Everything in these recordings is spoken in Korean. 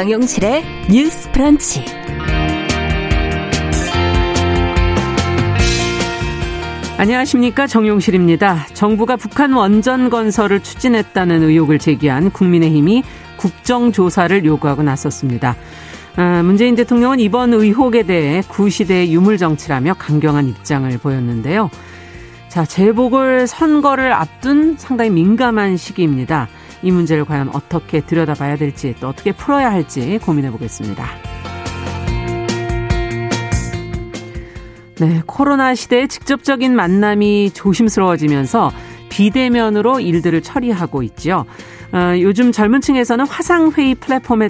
정용실의 뉴스 브런치. 안녕하십니까, 정용실입니다. 정부가 북한 원전 건설을 추진했다는 의혹을 제기한 국민의힘이 국정조사를 요구하고 나섰습니다. 문재인 대통령은 이번 의혹에 대해 구시대의 유물정치라며 강경한 입장을 보였는데요. 자, 재보궐 선거를 앞둔 상당히 민감한 시기입니다. 이 문제를 과연 어떻게 들여다봐야 될지, 또 어떻게 풀어야 할지 고민해 보겠습니다. 네, 코로나 시대에 직접적인 만남이 조심스러워지면서 비대면으로 일들을 처리하고 있죠. 요즘 젊은 층에서는 화상회의 플랫폼을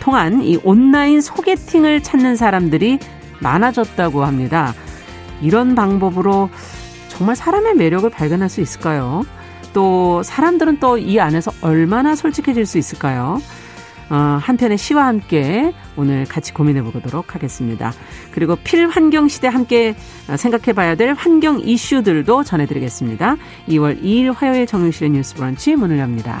통한 이 온라인 소개팅을 찾는 사람들이 많아졌다고 합니다. 이런 방법으로 정말 사람의 매력을 발견할 수 있을까요? 또 사람들은 또 이 안에서 얼마나 솔직해질 수 있을까요? 한 편의 시와 함께 오늘 같이 고민해 보도록 하겠습니다. 그리고 필환경 시대 함께 생각해 봐야 될 환경 이슈들도 전해드리겠습니다. 2월 2일 화요일 정용실의 뉴스 브런치 문을 엽니다.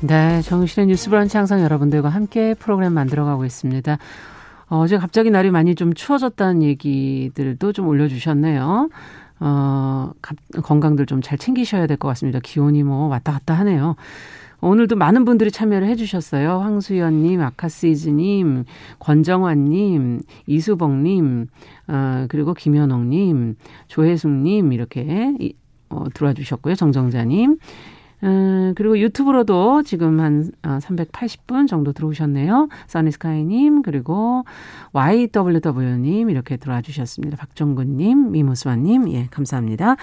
네, 정신의 뉴스 브런치 항상 여러분들과 함께 프로그램 만들어가고 있습니다. 어제 갑자기 날이 많이 좀 추워졌다는 얘기들도 좀 올려주셨네요. 건강들 좀 잘 챙기셔야 될 것 같습니다. 기온이 뭐 왔다 갔다 하네요. 오늘도 많은 분들이 참여를 해주셨어요. 황수연님, 아카시즈님, 권정환님, 이수봉님, 그리고 김현옥님, 조혜숙님 이렇게 들어와 주셨고요. 정정자님. 그리고 유튜브로도 지금 한 380분 정도 들어오셨네요. 써니스카이님, 그리고 YWW님 이렇게 들어와 주셨습니다. 박종근님, 미모스완님, 예, 감사합니다.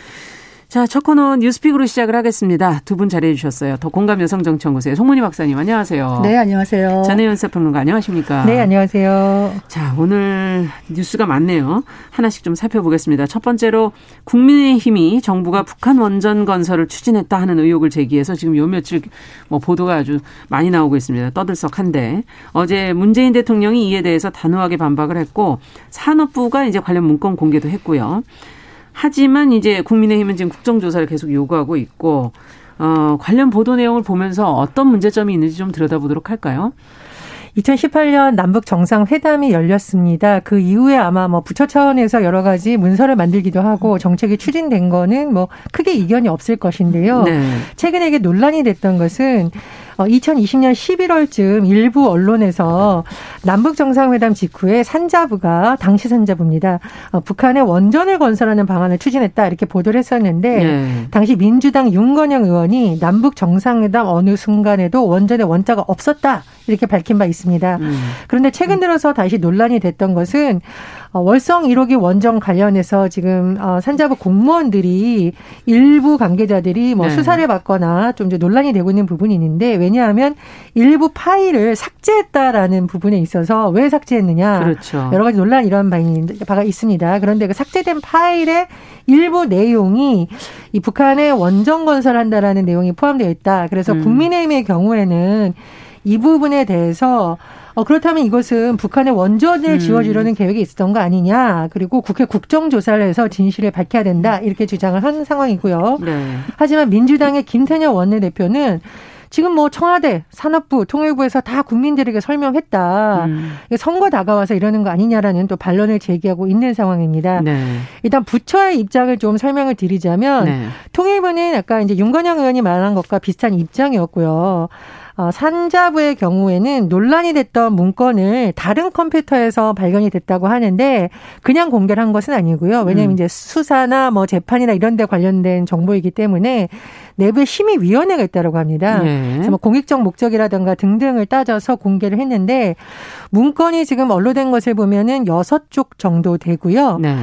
자, 첫 코너 뉴스픽으로 시작을 하겠습니다. 두 분 자리해 주셨어요. 더 공감 여성정치연구소의 송문희 박사님, 안녕하세요. 네, 안녕하세요. 전혜연 사평론가, 안녕하십니까. 네, 안녕하세요. 자, 오늘 뉴스가 많네요. 하나씩 좀 살펴보겠습니다. 첫 번째로 국민의힘이 정부가 북한 원전 건설을 추진했다 하는 의혹을 제기해서 지금 요 며칠 뭐 보도가 아주 많이 나오고 있습니다. 떠들썩한데, 어제 문재인 대통령이 이에 대해서 단호하게 반박을 했고, 산업부가 이제 관련 문건 공개도 했고요. 하지만 이제 국민의힘은 지금 국정조사를 계속 요구하고 있고, 관련 보도 내용을 보면서 어떤 문제점이 있는지 좀 들여다보도록 할까요? 2018년 남북 정상회담이 열렸습니다. 그 이후에 아마 뭐 부처 차원에서 여러 가지 문서를 만들기도 하고 정책이 추진된 거는 뭐 크게 이견이 없을 것인데요. 네. 최근에 이게 논란이 됐던 것은 2020년 11월쯤 일부 언론에서 남북정상회담 직후에 산자부가, 당시 산자부입니다, 북한에 원전을 건설하는 방안을 추진했다 이렇게 보도를 했었는데, 네, 당시 민주당 윤건영 의원이 남북정상회담 어느 순간에도 원전의 원자가 없었다 이렇게 밝힌 바 있습니다. 그런데 최근 들어서 다시 논란이 됐던 것은 월성 1호기 원전 관련해서 지금 산자부 공무원들이, 일부 관계자들이 뭐, 네, 수사를 받거나 좀 이제 논란이 되고 있는 부분이 있는데, 왜냐하면 일부 파일을 삭제했다라는 부분에 있어서 왜 삭제했느냐, 그렇죠, 여러 가지 논란이 일어난 바가 있습니다. 그런데 그 삭제된 파일의 일부 내용이 이 북한의 원전 건설한다라는 내용이 포함되어 있다. 그래서 국민의힘의 경우에는 이 부분에 대해서 그렇다면 이것은 북한의 원전을 지워주려는 계획이 있었던 거 아니냐, 그리고 국회 국정조사를 해서 진실을 밝혀야 된다 이렇게 주장을 한 상황이고요. 네. 하지만 민주당의 김태년 원내대표는 지금 뭐 청와대, 산업부, 통일부에서 다 국민들에게 설명했다, 선거 다가와서 이러는 거 아니냐라는 또 반론을 제기하고 있는 상황입니다. 네. 일단 부처의 입장을 좀 설명을 드리자면, 네, 통일부는 아까 이제 윤건영 의원이 말한 것과 비슷한 입장이었고요. 산자부의 경우에는 논란이 됐던 문건을 다른 컴퓨터에서 발견이 됐다고 하는데 그냥 공개를 한 것은 아니고요. 왜냐하면 이제 수사나 뭐 재판이나 이런 데 관련된 정보이기 때문에 내부에 심의위원회가 있다고 합니다. 네. 그래서 뭐 공익적 목적이라든가 등등을 따져서 공개를 했는데 문건이 지금 언론된 것을 보면은 6쪽 정도 되고요. 네.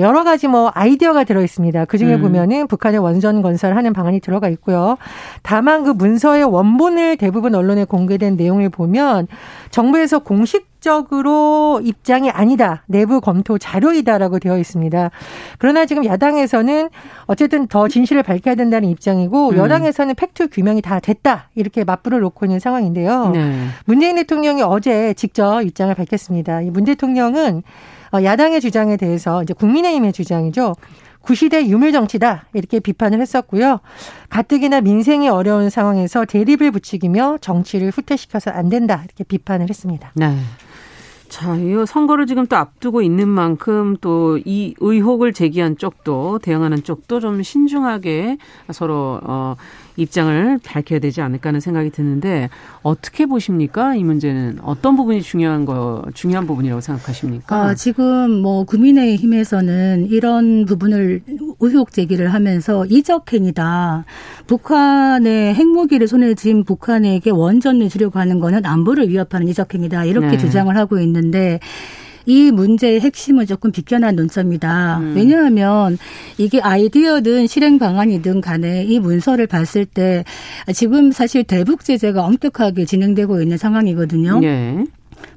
여러 가지 뭐 아이디어가 들어 있습니다. 그중에 보면은 북한의 원전 건설을 하는 방안이 들어가 있고요. 다만 그 문서의 원본을 대부분 언론에 공개된 내용을 보면 정부에서 공식적으로 입장이 아니다. 내부 검토 자료이다라고 되어 있습니다. 그러나 지금 야당에서는 어쨌든 더 진실을 밝혀야 된다는 입장이고 여당에서는 팩트 규명이 다 됐다. 이렇게 맞불을 놓고 있는 상황인데요. 네. 문재인 대통령이 어제 직접 입장을 밝혔습니다. 문 대통령은 야당의 주장에 대해서 이제 국민의힘의 주장이죠. 구시대 유물정치다 이렇게 비판을 했었고요. 가뜩이나 민생이 어려운 상황에서 대립을 부추기며 정치를 후퇴시켜서 안 된다 이렇게 비판을 했습니다. 네. 자, 이 선거를 지금 또 앞두고 있는 만큼 또 이 의혹을 제기한 쪽도 대응하는 쪽도 좀 신중하게 서로 입장을 밝혀야 되지 않을까 하는 생각이 드는데 어떻게 보십니까? 이 문제는 어떤 부분이 중요한 부분이라고 생각하십니까? 지금 뭐 국민의힘에서는 이런 부분을 의혹 제기를 하면서 이적 행위다. 북한의 핵무기를 손에 쥔 북한에게 원전을 주려고 하는 거는 안보를 위협하는 이적 행위다. 이렇게 네. 주장을 하고 있는데 이 문제의 핵심은 조금 비껴난 논점이다. 왜냐하면 이게 아이디어든 실행 방안이든 간에 이 문서를 봤을 때 지금 사실 대북 제재가 엄격하게 진행되고 있는 상황이거든요. 네.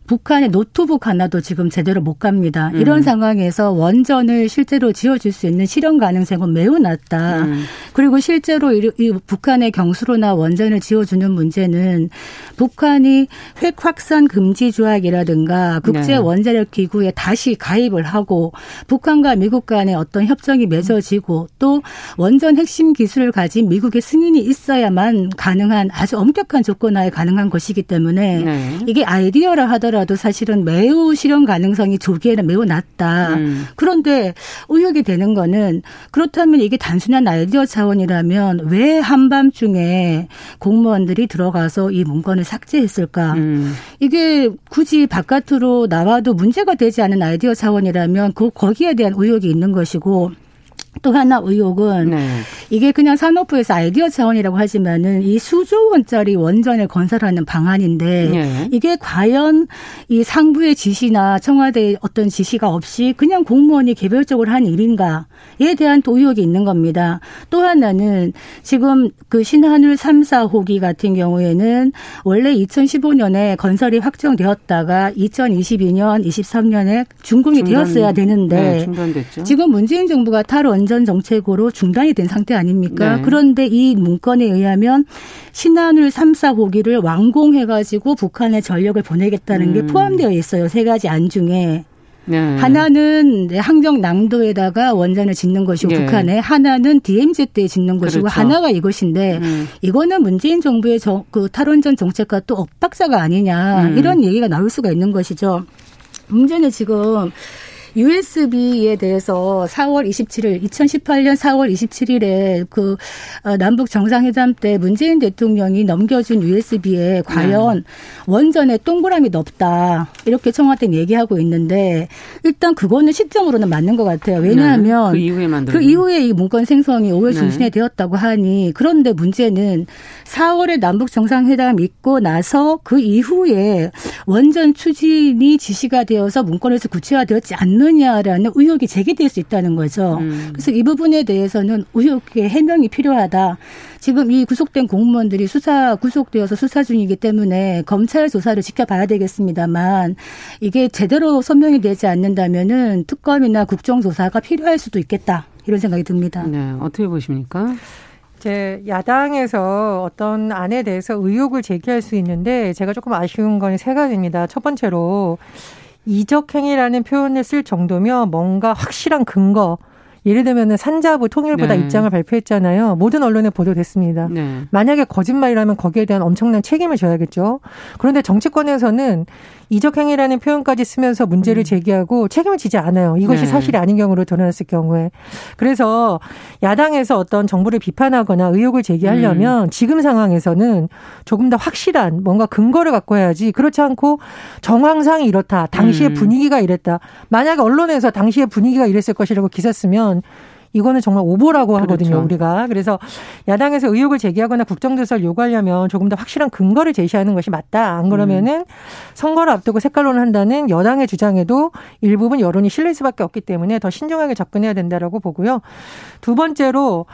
북한의 노트북 하나도 지금 제대로 못 갑니다. 이런 상황에서 원전을 실제로 지어줄 수 있는 실현 가능성은 매우 낮다. 그리고 실제로 이 북한의 경수로나 원전을 지어주는 문제는 북한이 핵 확산 금지 조약이라든가 국제 원자력 기구에 다시 가입을 하고 북한과 미국 간의 어떤 협정이 맺어지고 또 원전 핵심 기술을 가진 미국의 승인이 있어야만 가능한 아주 엄격한 조건하에 가능한 것이기 때문에 이게 아이디어라 하더라도 사실은 매우 실현 가능성이 조기에는 매우 낮다. 그런데 의혹이 되는 거는 그렇다면 이게 단순한 아이디어 차원이라면 왜 한밤중에 공무원들이 들어가서 이 문건을 삭제했을까? 이게 굳이 바깥으로 나와도 문제가 되지 않은 아이디어 차원이라면 거기에 대한 의혹이 있는 것이고 또 하나 의혹은 이게 그냥 산업부에서 아이디어 차원이라고 하지만은 이 수조 원짜리 원전을 건설하는 방안인데 이게 과연 이 상부의 지시나 청와대의 어떤 지시가 없이 그냥 공무원이 개별적으로 한 일인가에 대한 또 의혹이 있는 겁니다. 또 하나는 지금 그 신한울 3, 4호기 같은 경우에는 원래 2015년에 건설이 확정되었다가 2022년, 23년에 준공이 되었어야 되는데 중단됐죠. 지금 문재인 정부가 탈원 전 정책으로 중단이 된 상태 아닙니까? 네. 그런데 이 문건에 의하면 신한울 3, 4호기를 완공해가지고 북한에 전력을 보내겠다는 게 포함되어 있어요. 세 가지 안 중에. 네. 하나는 항정 낭도에다가 원전을 짓는 것이고 북한에 하나는 DMZ에 짓는 것이고 하나가 이것인데 이거는 문재인 정부의 그 탈원전 정책과 또 엇박자가 아니냐 이런 얘기가 나올 수가 있는 것이죠. 문제는 지금 USB에 대해서 2018년 4월 27일에 그 남북 정상회담 때 문재인 대통령이 넘겨준 USB에 과연 원전에 동그라미 넣었다 이렇게 청와대는 얘기하고 있는데 일단 그거는 시점으로는 맞는 것 같아요. 왜냐하면 그 이후에 이 문건 생성이 5월 중순에 되었다고 하니 그런데 문제는 4월에 남북 정상회담 있고 나서 그 이후에 원전 추진이 지시가 되어서 문건에서 구체화되었지 않는 라는 의혹이 제기될 수 있다는 거죠. 그래서 이 부분에 대해서는 의혹의 해명이 필요하다. 지금 이 구속된 공무원들이 구속되어서 수사 중이기 때문에 검찰 조사를 지켜봐야 되겠습니다만 이게 제대로 선명이 되지 않는다면은 특검이나 국정조사가 필요할 수도 있겠다. 이런 생각이 듭니다. 네, 어떻게 보십니까? 이제 야당에서 어떤 안에 대해서 의혹을 제기할 수 있는데 제가 조금 아쉬운 건 세 가지입니다. 첫 번째로 이적행위라는 표현을 쓸 정도면 뭔가 확실한 근거. 예를 들면 산자부 통일부다 입장을 발표했잖아요. 모든 언론에 보도됐습니다. 네. 만약에 거짓말이라면 거기에 대한 엄청난 책임을 져야겠죠. 그런데 정치권에서는 이적행위라는 표현까지 쓰면서 문제를 제기하고 책임을 지지 않아요. 이것이 사실이 아닌 경우로 드러났을 경우에. 그래서 야당에서 어떤 정부를 비판하거나 의혹을 제기하려면 지금 상황에서는 조금 더 확실한 뭔가 근거를 갖고 해야지. 그렇지 않고 정황상이 이렇다. 당시의 분위기가 이랬다. 만약에 언론에서 당시의 분위기가 이랬을 것이라고 기사 쓰면 이거는 정말 오보라고 그렇죠. 하거든요. 우리가. 그래서 야당에서 의혹을 제기하거나 국정조사를 요구하려면 조금 더 확실한 근거를 제시하는 것이 맞다. 안 그러면은 선거를 앞두고 색깔론을 한다는 여당의 주장에도 일부분 여론이 실릴 수밖에 없기 때문에 더 신중하게 접근해야 된다라고 보고요. 두 번째로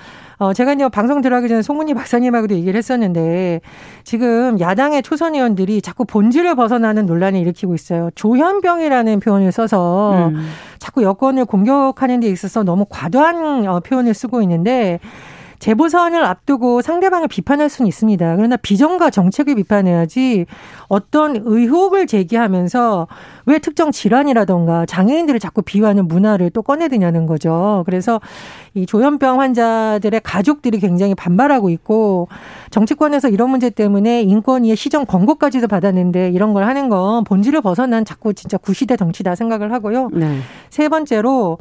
제가 이제 방송 들어가기 전에 송문희 박사님하고도 얘기를 했었는데 지금 야당의 초선 의원들이 자꾸 본질을 벗어나는 논란을 일으키고 있어요. 조현병이라는 표현을 써서 자꾸 여권을 공격하는 데 있어서 너무 과도한 표현을 쓰고 있는데 재보선을 앞두고 상대방을 비판할 수는 있습니다. 그러나 비전과 정책을 비판해야지 어떤 의혹을 제기하면서 왜 특정 질환이라든가 장애인들을 자꾸 비유하는 문화를 또 꺼내드냐는 거죠. 그래서 이 조현병 환자들의 가족들이 굉장히 반발하고 있고 정치권에서 이런 문제 때문에 인권위의 시정 권고까지도 받았는데 이런 걸 하는 건 본질을 벗어난 자꾸 진짜 구시대 정치다 생각을 하고요. 네. 세 번째로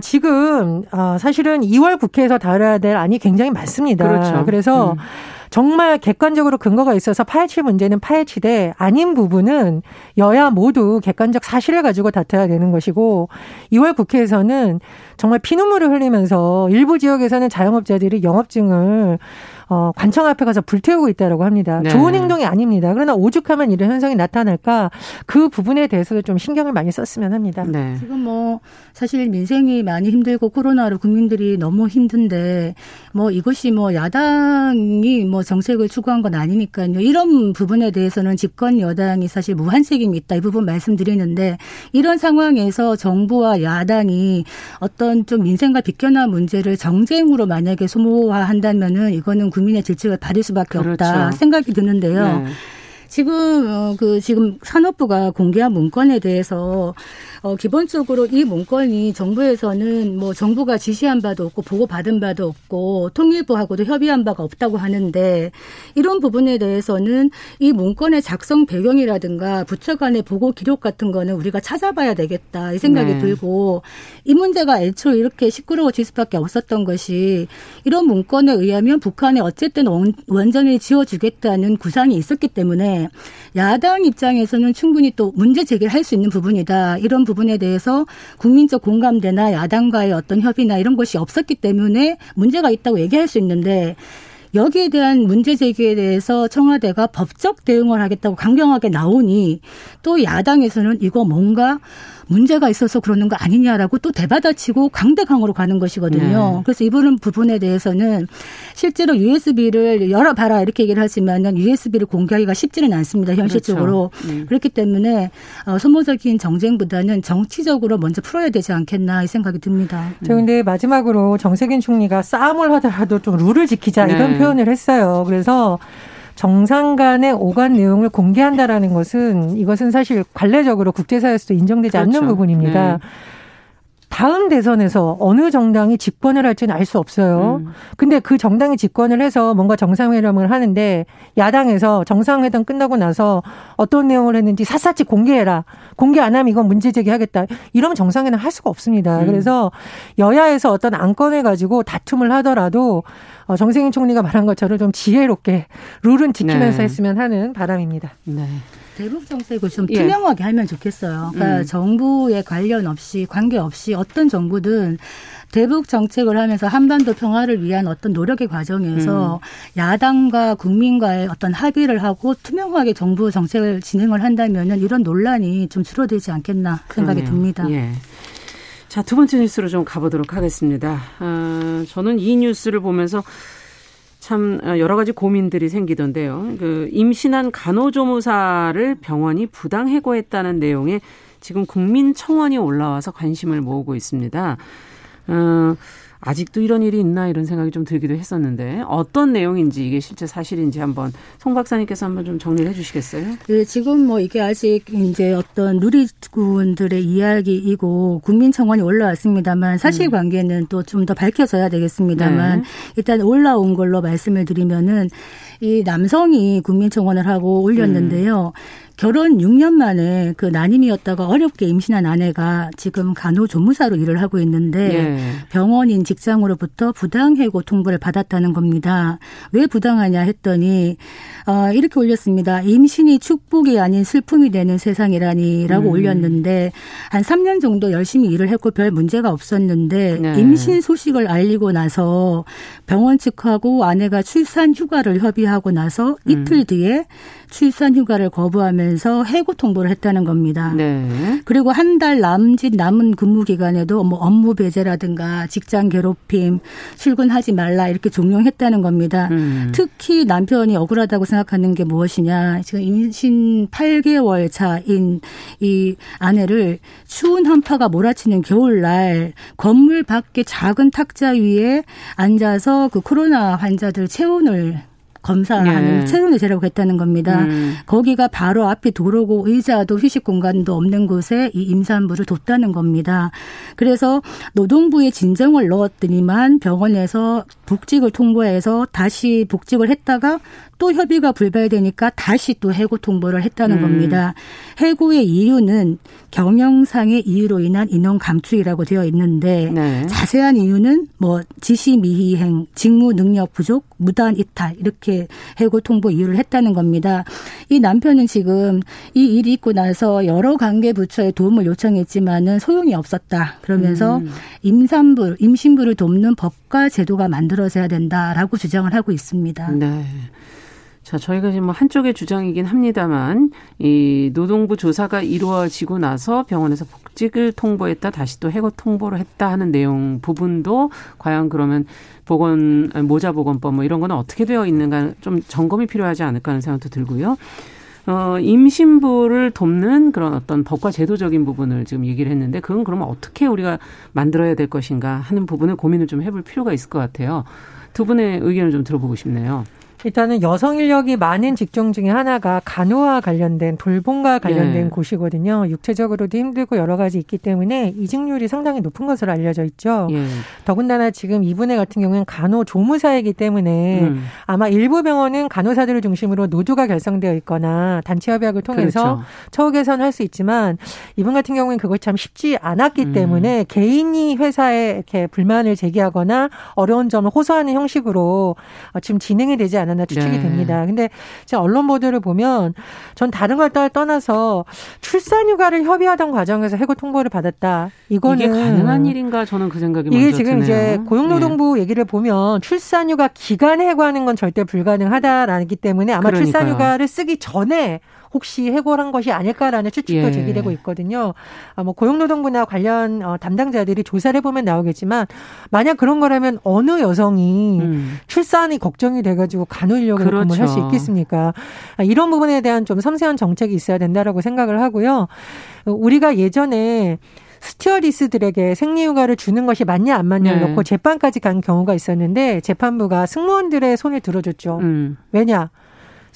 지금 사실은 2월 국회에서 다뤄야 될 안이 굉장히 많습니다. 그렇죠. 그래서 정말 객관적으로 근거가 있어서 파헤칠 문제는 파헤치되 아닌 부분은 여야 모두 객관적 사실을 가지고 다퉈야 되는 것이고 2월 국회에서는 정말 피눈물을 흘리면서 일부 지역에서는 자영업자들이 영업증을 관청 앞에 가서 불태우고 있다라고 합니다. 네. 좋은 행동이 아닙니다. 그러나 오죽하면 이런 현상이 나타날까 그 부분에 대해서도 좀 신경을 많이 썼으면 합니다. 네. 지금 뭐 사실 민생이 많이 힘들고 코로나로 국민들이 너무 힘든데 뭐 이것이 뭐 야당이 뭐 정책을 추구한 건 아니니까요. 이런 부분에 대해서는 집권 여당이 사실 무한 책임이 있다 이 부분 말씀드리는데 이런 상황에서 정부와 야당이 어떤 좀 민생과 비껴난 문제를 정쟁으로 만약에 소모화한다면은 이거는 국민의 질책을 받을 수밖에 그렇죠. 없다 생각이 드는데요. 네. 지금 지금 산업부가 공개한 문건에 대해서 기본적으로 이 문건이 정부에서는 뭐 정부가 지시한 바도 없고 보고 받은 바도 없고 통일부하고도 협의한 바가 없다고 하는데 이런 부분에 대해서는 이 문건의 작성 배경이라든가 부처 간의 보고 기록 같은 거는 우리가 찾아봐야 되겠다 이 생각이 네. 들고 이 문제가 애초에 이렇게 시끄러워질 수밖에 없었던 것이 이런 문건에 의하면 북한에 어쨌든 원전을 지어주겠다는 구상이 있었기 때문에 야당 입장에서는 충분히 또 문제 제기를 할 수 있는 부분이다. 이런 부분에 대해서 국민적 공감대나 야당과의 어떤 협의나 이런 것이 없었기 때문에 문제가 있다고 얘기할 수 있는데 여기에 대한 문제 제기에 대해서 청와대가 법적 대응을 하겠다고 강경하게 나오니 또 야당에서는 이거 뭔가 문제가 있어서 그러는 거 아니냐라고 또 대받아치고 강대강으로 가는 것이거든요. 네. 그래서 이런 부분에 대해서는 실제로 USB를 열어봐라 이렇게 얘기를 하지만 USB를 공개하기가 쉽지는 않습니다. 현실적으로. 그렇죠. 네. 그렇기 때문에 소모적인 정쟁보다는 정치적으로 먼저 풀어야 되지 않겠나 이 생각이 듭니다. 저 근데 마지막으로 정세균 총리가 싸움을 하더라도 좀 룰을 지키자 네. 이런 표현을 했어요. 그래서 정상 간의 오간 내용을 공개한다라는 것은 이것은 사실 관례적으로 국제사회에서도 인정되지 그렇죠. 않는 부분입니다. 네. 다음 대선에서 어느 정당이 집권을 할지는 알 수 없어요. 근데 그 정당이 집권을 해서 뭔가 정상회담을 하는데 야당에서 정상회담 끝나고 나서 어떤 내용을 했는지 샅샅이 공개해라. 공개 안 하면 이건 문제 제기하겠다. 이러면 정상회담 할 수가 없습니다. 그래서 여야에서 어떤 안건을 가지고 다툼을 하더라도 정세균 총리가 말한 것처럼 좀 지혜롭게 룰은 지키면서 네. 했으면 하는 바람입니다. 네. 대북 정책을 좀 투명하게 예. 하면 좋겠어요. 그러니까 정부에 관련 없이 관계없이 어떤 정부든 대북 정책을 하면서 한반도 평화를 위한 어떤 노력의 과정에서 야당과 국민과의 어떤 합의를 하고 투명하게 정부 정책을 진행을 한다면은 이런 논란이 좀 줄어들지 않겠나 생각이 그러네요. 듭니다. 예. 자, 두 번째 뉴스로 좀 가보도록 하겠습니다. 저는 이 뉴스를 보면서 참 여러 가지 고민들이 생기던데요. 그 임신한 간호조무사를 병원이 부당 해고했다는 내용에 지금 국민청원이 올라와서 관심을 모으고 있습니다. 아직도 이런 일이 있나 이런 생각이 좀 들기도 했었는데 어떤 내용인지 이게 실제 사실인지 한번 송 박사님께서 한번 좀 정리를 해 주시겠어요? 네, 지금 뭐 이게 아직 이제 어떤 누리꾼들의 이야기이고 국민청원이 올라왔습니다만 사실관계는 또 좀 더 밝혀져야 되겠습니다만 네. 일단 올라온 걸로 말씀을 드리면은 이 남성이 국민청원을 하고 올렸는데요. 결혼 6년 만에 그 난임이었다가 어렵게 임신한 아내가 지금 간호조무사로 일을 하고 있는데 예. 병원인 직장으로부터 부당해고 통보를 받았다는 겁니다. 왜 부당하냐 했더니 이렇게 올렸습니다. 임신이 축복이 아닌 슬픔이 되는 세상이라니 라고 올렸는데 한 3년 정도 열심히 일을 했고 별 문제가 없었는데 네. 임신 소식을 알리고 나서 병원 측하고 아내가 출산 휴가를 협의하고 나서 이틀 뒤에 출산 휴가를 거부하면서 해고 통보를 했다는 겁니다. 네. 그리고 한 달 남짓 남은 근무 기간에도 뭐 업무 배제라든가 직장 괴롭힘, 출근하지 말라 이렇게 종용했다는 겁니다. 특히 남편이 억울하다고 생각하는 게 무엇이냐. 지금 임신 8개월 차인 이 아내를 추운 한파가 몰아치는 겨울날 건물 밖에 작은 탁자 위에 앉아서 그 코로나 환자들 체온을 검사하는 네. 체온을 재라고 했다는 겁니다. 거기가 바로 앞이 도로고 의자도 휴식 공간도 없는 곳에 이 임산부를 뒀다는 겁니다. 그래서 노동부에 진정을 넣었더니만 병원에서 복직을 통보해서 다시 복직을 했다가 또 협의가 불발되니까 다시 또 해고 통보를 했다는 겁니다. 해고의 이유는 경영상의 이유로 인한 인원 감축이라고 되어 있는데 네. 자세한 이유는 뭐 지시 미이행, 직무 능력 부족, 무단 이탈 이렇게 해고 통보 이유를 했다는 겁니다. 이 남편은 지금 이 일이 있고 나서 여러 관계 부처에 도움을 요청했지만은 소용이 없었다. 그러면서 임신부를 돕는 법과 제도가 만들어져야 된다라고 주장을 하고 있습니다. 네. 자, 저희가 지금 한쪽의 주장이긴 합니다만, 이 노동부 조사가 이루어지고 나서 병원에서 복직을 통보했다, 다시 또 해고 통보를 했다 하는 내용 부분도 과연 그러면 모자보건법 뭐 이런 거는 어떻게 되어 있는가 좀 점검이 필요하지 않을까 하는 생각도 들고요. 임신부를 돕는 그런 어떤 법과 제도적인 부분을 지금 얘기를 했는데 그건 그러면 어떻게 우리가 만들어야 될 것인가 하는 부분을 고민을 좀 해볼 필요가 있을 것 같아요. 두 분의 의견을 좀 들어보고 싶네요. 일단은 여성 인력이 많은 직종 중에 하나가 간호와 관련된 돌봄과 관련된 네. 곳이거든요. 육체적으로도 힘들고 여러 가지 있기 때문에 이직률이 상당히 높은 것으로 알려져 있죠. 네. 더군다나 지금 이분의 같은 경우는 간호조무사이기 때문에 아마 일부 병원은 간호사들을 중심으로 노조가 결성되어 있거나 단체협약을 통해서 그렇죠. 처우 개선할 수 있지만 이분 같은 경우는 그것이 참 쉽지 않았기 때문에 개인이 회사에 이렇게 불만을 제기하거나 어려운 점을 호소하는 형식으로 지금 진행이 되지 않았습니다. 추측이 네. 됩니다. 그런데 언론 보도를 보면 전 다른 걸 떠나서 출산휴가를 협의하던 과정에서 해고 통보를 받았다. 이거는 이게 가능한 일인가 저는 그 생각이 먼저 드네요. 이게 지금 이제 고용노동부 네. 얘기를 보면 출산휴가 기간에 해고하는 건 절대 불가능하다라기 때문에 아마 그러니까요. 출산휴가를 쓰기 전에 혹시 해고한 것이 아닐까라는 추측도 예. 제기되고 있거든요. 뭐 고용노동부나 관련 담당자들이 조사를 해보면 나오겠지만 만약 그런 거라면 어느 여성이 출산이 걱정이 돼가지고 간호인력을 그렇죠. 근무할 수 있겠습니까? 이런 부분에 대한 좀 섬세한 정책이 있어야 된다라고 생각을 하고요. 우리가 예전에 스튜어디스들에게 생리휴가를 주는 것이 맞냐 안 맞냐를 놓고 재판까지 간 경우가 있었는데 재판부가 승무원들의 손을 들어줬죠. 왜냐?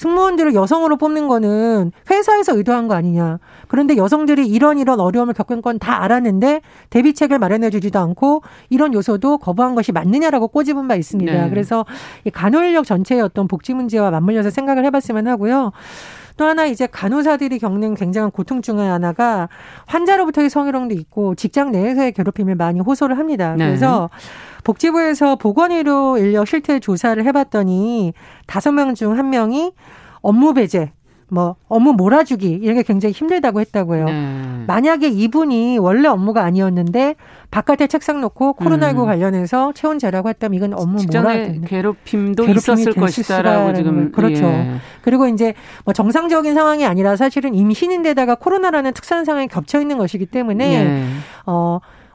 승무원들을 여성으로 뽑는 거는 회사에서 의도한 거 아니냐. 그런데 여성들이 이런 어려움을 겪은 건 다 알았는데 대비책을 마련해 주지도 않고 이런 요소도 거부한 것이 맞느냐라고 꼬집은 바 있습니다. 네. 그래서 이 간호인력 전체의 어떤 복지 문제와 맞물려서 생각을 해봤으면 하고요. 또 하나 이제 간호사들이 겪는 굉장한 고통 중의 하나가 환자로부터의 성희롱도 있고 직장 내에서의 괴롭힘을 많이 호소를 합니다. 그래서 네. 복지부에서 보건의료 인력 실태 조사를 해봤더니 5명 중 1명이 업무 배제, 뭐 업무 몰아주기 이런 게 굉장히 힘들다고 했다고요. 네. 만약에 이분이 원래 업무가 아니었는데 바깥에 책상 놓고 코로나19 관련해서 체온 재라고 했다면 이건 업무 몰아주기. 괴롭힘도 있었을 것이다라고 지금. 그렇죠. 예. 그리고 이제 뭐 정상적인 상황이 아니라 사실은 임신인데다가 코로나라는 특수한 상황이 겹쳐 있는 것이기 때문에 예.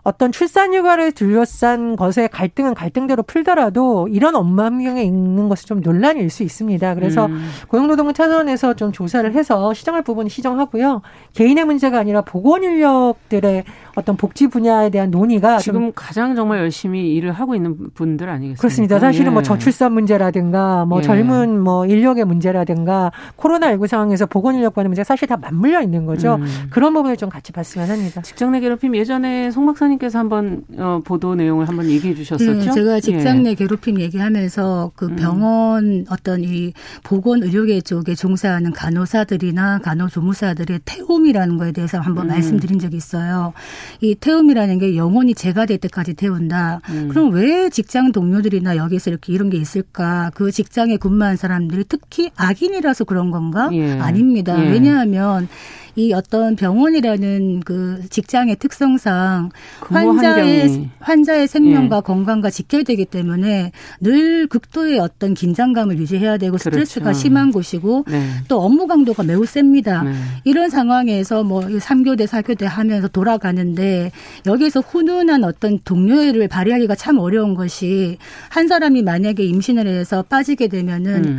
어떤 출산휴가를 둘러싼 것의 갈등은 갈등대로 풀더라도 이런 업무 환경에 있는 것은 좀 논란일 수 있습니다. 그래서 고용노동부 차원에서 좀 조사를 해서 시정할 부분은 시정하고요. 개인의 문제가 아니라 보건인력들의 어떤 복지 분야에 대한 논의가 지금 가장 정말 열심히 일을 하고 있는 분들 아니겠습니까? 그렇습니다. 사실은 뭐 저출산 문제라든가 뭐 젊은 뭐 인력의 문제라든가 코로나19 상황에서 보건 인력과 하는 문제가 사실 다 맞물려 있는 거죠. 그런 부분을 좀 같이 봤으면 합니다. 직장 내 괴롭힘 예전에 송 박사님께서 한번 보도 내용을 한번 얘기해 주셨었죠? 제가 직장 내 괴롭힘 얘기하면서 그 병원 어떤 이 보건 의료계 쪽에 종사하는 간호사들이나 간호조무사들의 태움이라는 거에 대해서 한번 말씀드린 적이 있어요. 이 태움이라는 게 영혼이 제가 될 때까지 태운다. 그럼 왜 직장 동료들이나 여기서 이렇게 이런 게 있을까? 그 직장에 근무한 사람들이 특히 악인이라서 그런 건가? 아닙니다. 왜냐하면 이 어떤 병원이라는 그 직장의 특성상 환자의 생명과 건강과 직결되기 때문에 늘 극도의 어떤 긴장감을 유지해야 되고 스트레스가 심한 곳이고 또 업무 강도가 매우 셉니다. 이런 상황에서 뭐 3교대, 4교대 하면서 돌아가는데 여기에서 훈훈한 어떤 동료애를 발휘하기가 참 어려운 것이 한 사람이 만약에 임신을 해서 빠지게 되면은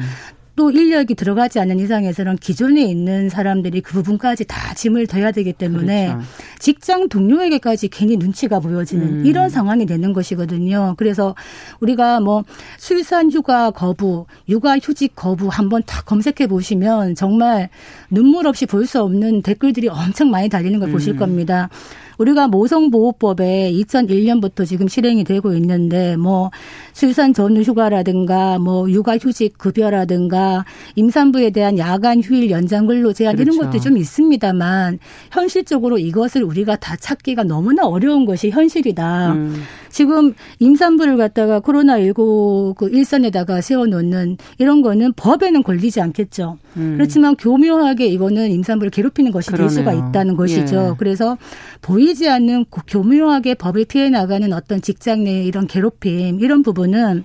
또 인력이 들어가지 않는 이상에서는 기존에 있는 사람들이 그 부분까지 다 짐을 둬야 되기 때문에 그렇죠. 직장 동료에게까지 괜히 눈치가 보여지는 이런 상황이 되는 것이거든요. 그래서 우리가 뭐 출산휴가 거부, 육아휴직 거부 한번 딱 검색해 보시면 정말 눈물 없이 볼 수 없는 댓글들이 엄청 많이 달리는 걸 보실 겁니다. 우리가 모성보호법에 2001년부터 지금 실행이 되고 있는데 뭐 출산 전후 휴가라든가 뭐 육아휴직 급여라든가 임산부에 대한 야간 휴일 연장 근로 제한 이런 것도 좀 있습니다만 현실적으로 이것을 우리가 다 찾기가 너무나 어려운 것이 현실이다. 지금 임산부를 갖다가 코로나19 그 일선에다가 세워놓는 이런 거는 법에는 걸리지 않겠죠. 그렇지만 교묘하게 이거는 임산부를 괴롭히는 것이 될 수가 있다는 것이죠. 그래서 보이지 않는 교묘하게 법을 피해 나가는 어떤 직장 내 이런 괴롭힘 이런 부분은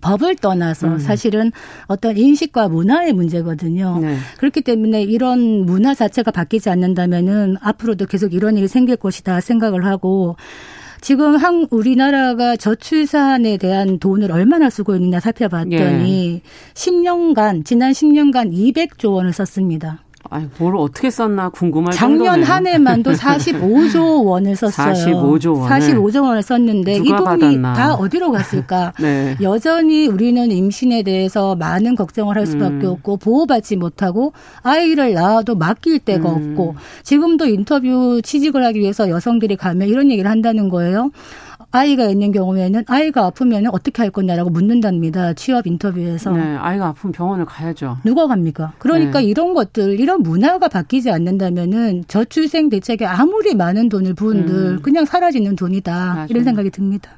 법을 떠나서 사실은 어떤 인식과 문화의 문제거든요. 그렇기 때문에 이런 문화 자체가 바뀌지 않는다면은 앞으로도 계속 이런 일이 생길 것이다 생각을 하고 지금 우리나라가 저출산에 대한 돈을 얼마나 쓰고 있느냐 살펴봤더니 10년간 지난 10년간 200조 원을 썼습니다. 아니, 뭘 어떻게 썼나 궁금할 정도네요. 작년 한 해만도 45조 원을 썼어요. 45조 원을 썼는데 이 돈이 받았나. 다 어디로 갔을까? 여전히 우리는 임신에 대해서 많은 걱정을 할 수밖에 없고 보호받지 못하고 아이를 낳아도 맡길 데가 없고 지금도 인터뷰 취직을 하기 위해서 여성들이 가면 이런 얘기를 한다는 거예요. 아이가 있는 경우에는 아이가 아프면 어떻게 할 거냐라고 묻는답니다. 취업 인터뷰에서. 아이가 아프면 병원을 가야죠. 누가 갑니까? 그러니까 이런 것들, 이런 문화가 바뀌지 않는다면은 저출생 대책에 아무리 많은 돈을 부은들 그냥 사라지는 돈이다. 맞아요. 이런 생각이 듭니다.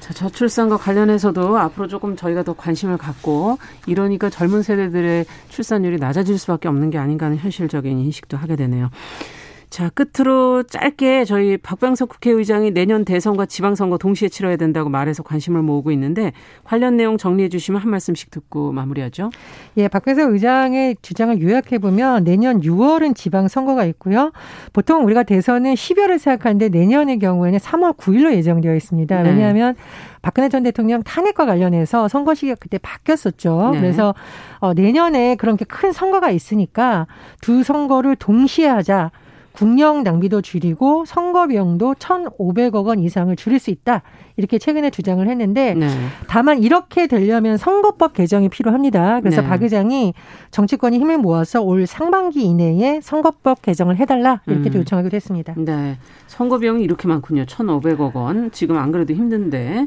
자, 저출산과 관련해서도 앞으로 조금 저희가 더 관심을 갖고 이러니까 젊은 세대들의 출산율이 낮아질 수밖에 없는 게 아닌가 하는 현실적인 인식도 하게 되네요. 자, 끝으로 짧게 저희 박병석 국회의장이 내년 대선과 지방선거 동시에 치러야 된다고 말해서 관심을 모으고 있는데 관련 내용 정리해 주시면 한 말씀씩 듣고 마무리하죠. 예, 박병석 의장의 주장을 요약해보면 내년 6월은 지방선거가 있고요. 보통 우리가 대선은 10월을 생각하는데 내년의 경우에는 3월 9일로 예정되어 있습니다. 왜냐하면 박근혜 전 대통령 탄핵과 관련해서 선거 시기가 그때 바뀌었었죠. 그래서 내년에 그런 게 큰 선거가 있으니까 두 선거를 동시에 하자. 국영 낭비도 줄이고 선거 비용도 1,500억 원 이상을 줄일 수 있다. 이렇게 최근에 주장을 했는데 다만 이렇게 되려면 선거법 개정이 필요합니다. 그래서 박 의장이 정치권이 힘을 모아서 올 상반기 이내에 선거법 개정을 해달라 이렇게 요청하기도 했습니다. 선거 비용이 이렇게 많군요. 1,500억 원. 지금 안 그래도 힘든데.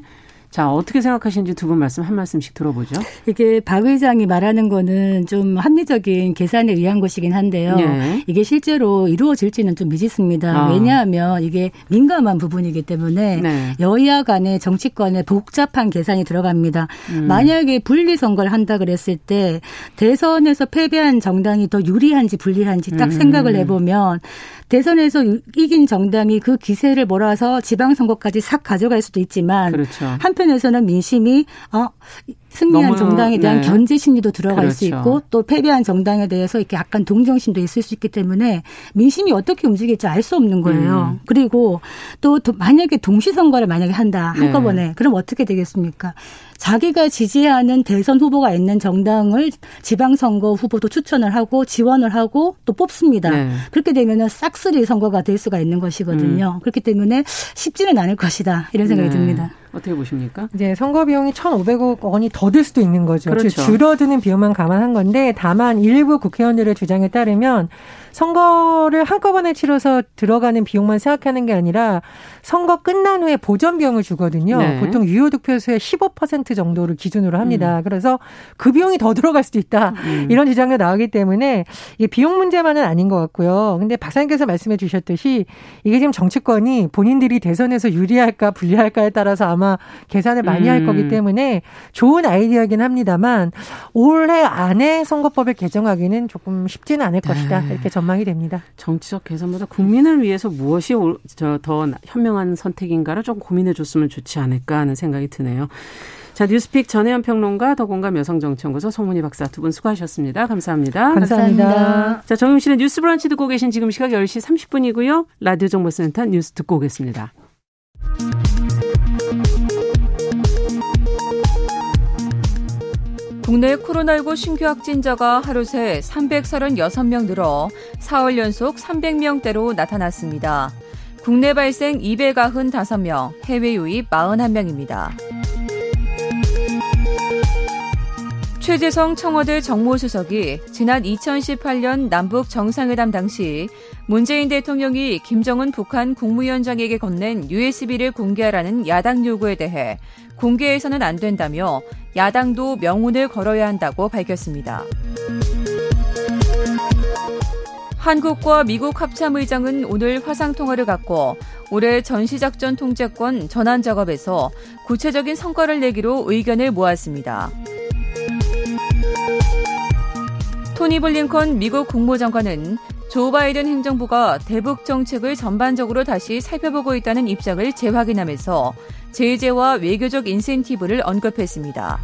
자, 어떻게 생각하시는지 두 분 말씀 한 말씀씩 들어보죠. 이게 박 의장이 말하는 거는 좀 합리적인 계산에 의한 것이긴 한데요. 이게 실제로 이루어질지는 좀 미지수입니다. 왜냐하면 이게 민감한 부분이기 때문에 여야 간의 정치권의 복잡한 계산이 들어갑니다. 만약에 분리선거를 한다 그랬을 때 대선에서 패배한 정당이 더 유리한지 불리한지 딱 생각을 해보면 대선에서 이긴 정당이 그 기세를 몰아서 지방선거까지 싹 가져갈 수도 있지만 한편에서는 민심이 승리한 정당에 대한 견제 심리도 들어갈 수 있고 또 패배한 정당에 대해서 이렇게 약간 동정심도 있을 수 있기 때문에 민심이 어떻게 움직일지 알 수 없는 거예요. 그리고 또 만약에 동시선거를 만약에 한다 한꺼번에 그럼 어떻게 되겠습니까? 자기가 지지하는 대선 후보가 있는 정당을 지방선거 후보도 추천을 하고 지원을 하고 또 뽑습니다. 그렇게 되면 싹쓸이 선거가 될 수가 있는 것이거든요. 그렇기 때문에 쉽지는 않을 것이다 이런 생각이 듭니다. 어떻게 보십니까? 이제 선거 비용이 1,500억 원이 더 들 수도 있는 거죠. 그렇죠. 줄어드는 비용만 감안한 건데 다만 일부 국회의원들의 주장에 따르면 선거를 한꺼번에 치러서 들어가는 비용만 생각하는 게 아니라 선거 끝난 후에 보전 비용을 주거든요. 보통 유효 득표수의 15% 정도를 기준으로 합니다. 그래서 그 비용이 더 들어갈 수도 있다. 이런 주장도 나오기 때문에 이게 비용 문제만은 아닌 것 같고요. 근데 박사님께서 말씀해 주셨듯이 이게 지금 정치권이 본인들이 대선에서 유리할까 불리할까에 따라서 아마 계산을 많이 할 거기 때문에 좋은 아이디어이긴 합니다만 올해 안에 선거법을 개정하기는 조금 쉽지는 않을 것이다. 이렇게 전망이 됩니다. 정치적 개선보다 국민을 위해서 무엇이 더 현명한 선택인가를 좀 고민해 줬으면 좋지 않을까 하는 생각이 드네요. 자, 뉴스픽 전혜연 평론가, 더공감 여성정치연구소 송문희 박사 두 분 수고하셨습니다. 감사합니다. 감사합니다. 자, 정용실의 뉴스 브런치 듣고 계신 지금 시각 10시 30분이고요. 라디오 정보센터 뉴스 듣고 오겠습니다. 국내 코로나19 신규 확진자가 하루 새 336명 늘어 사흘 연속 300명대로 나타났습니다. 국내 발생 295명, 해외 유입 41명입니다. 최재성 청와대 정무수석이 지난 2018년 남북 정상회담 당시 문재인 대통령이 김정은 북한 국무위원장에게 건넨 USB를 공개하라는 야당 요구에 대해 공개해서는 안 된다며 야당도 명운을 걸어야 한다고 밝혔습니다. 한국과 미국 합참의장은 오늘 화상통화를 갖고 올해 전시작전 통제권 전환 작업에서 구체적인 성과를 내기로 의견을 모았습니다. 토니 블링컨 미국 국무장관은 조 바이든 행정부가 대북 정책을 전반적으로 다시 살펴보고 있다는 입장을 재확인하면서 제재와 외교적 인센티브를 언급했습니다.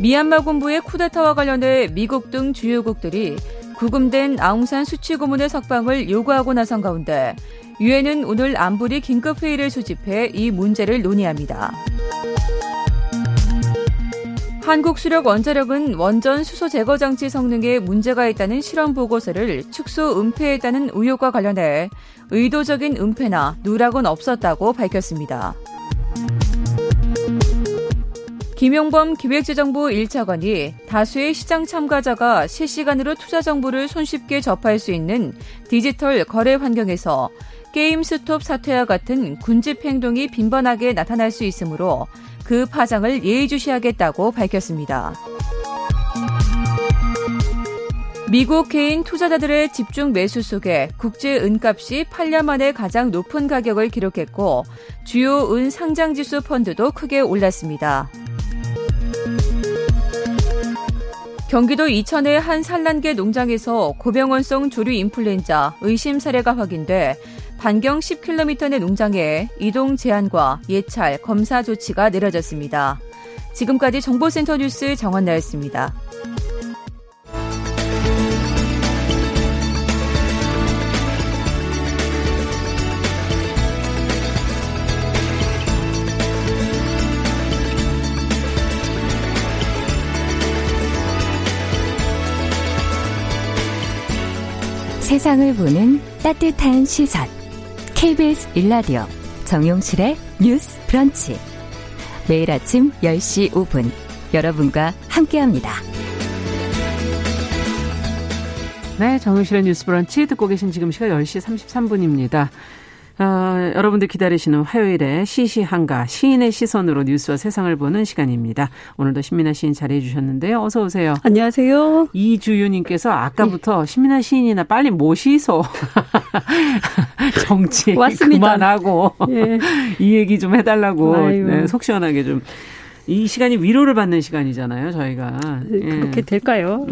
미얀마 군부의 쿠데타와 관련해 미국 등 주요국들이 구금된 아웅산 수치 고문의 석방을 요구하고 나선 가운데 유엔은 오늘 안보리 긴급회의를 소집해 이 문제를 논의합니다. 한국수력 원자력은 원전 수소 제거 장치 성능에 문제가 있다는 실험 보고서를 축소 은폐했다는 의혹과 관련해 의도적인 은폐나 누락은 없었다고 밝혔습니다. 김용범 기획재정부 1차관이 다수의 시장 참가자가 실시간으로 투자 정보를 손쉽게 접할 수 있는 디지털 거래 환경에서 게임스톱 사태와 같은 군집 행동이 빈번하게 나타날 수 있으므로 그 파장을 예의주시하겠다고 밝혔습니다. 미국 개인 투자자들의 집중 매수 속에 국제 은값이 8년 만에 가장 높은 가격을 기록했고 주요 은 상장지수 펀드도 크게 올랐습니다. 경기도 이천의 한 산란계 농장에서 고병원성 조류 인플루엔자 의심 사례가 확인돼 반경 10km 내 농장에 이동 제한과 예찰, 검사 조치가 내려졌습니다. 지금까지 정보센터 뉴스 정원나였습니다. 세상을 보는 따뜻한 시선 KBS 1라디오 정용실의 뉴스 브런치 매일 아침 10시 5분 여러분과 함께합니다. 네, 정용실의 뉴스 브런치 듣고 계신 지금 시각 10시 33분입니다. 여러분들 기다리시는 화요일에 시시한가 시인의 시선으로 뉴스와 세상을 보는 시간입니다. 오늘도 신미나 시인 자리해 주셨는데요. 어서 오세요. 안녕하세요. 이주유님께서 아까부터 신미나 시인이나 빨리 모시소. 정치 왔습니다. 그만하고 이 얘기 좀 해달라고 속 시원하게 좀. 이 시간이 위로를 받는 시간이잖아요, 저희가. 그렇게 될까요?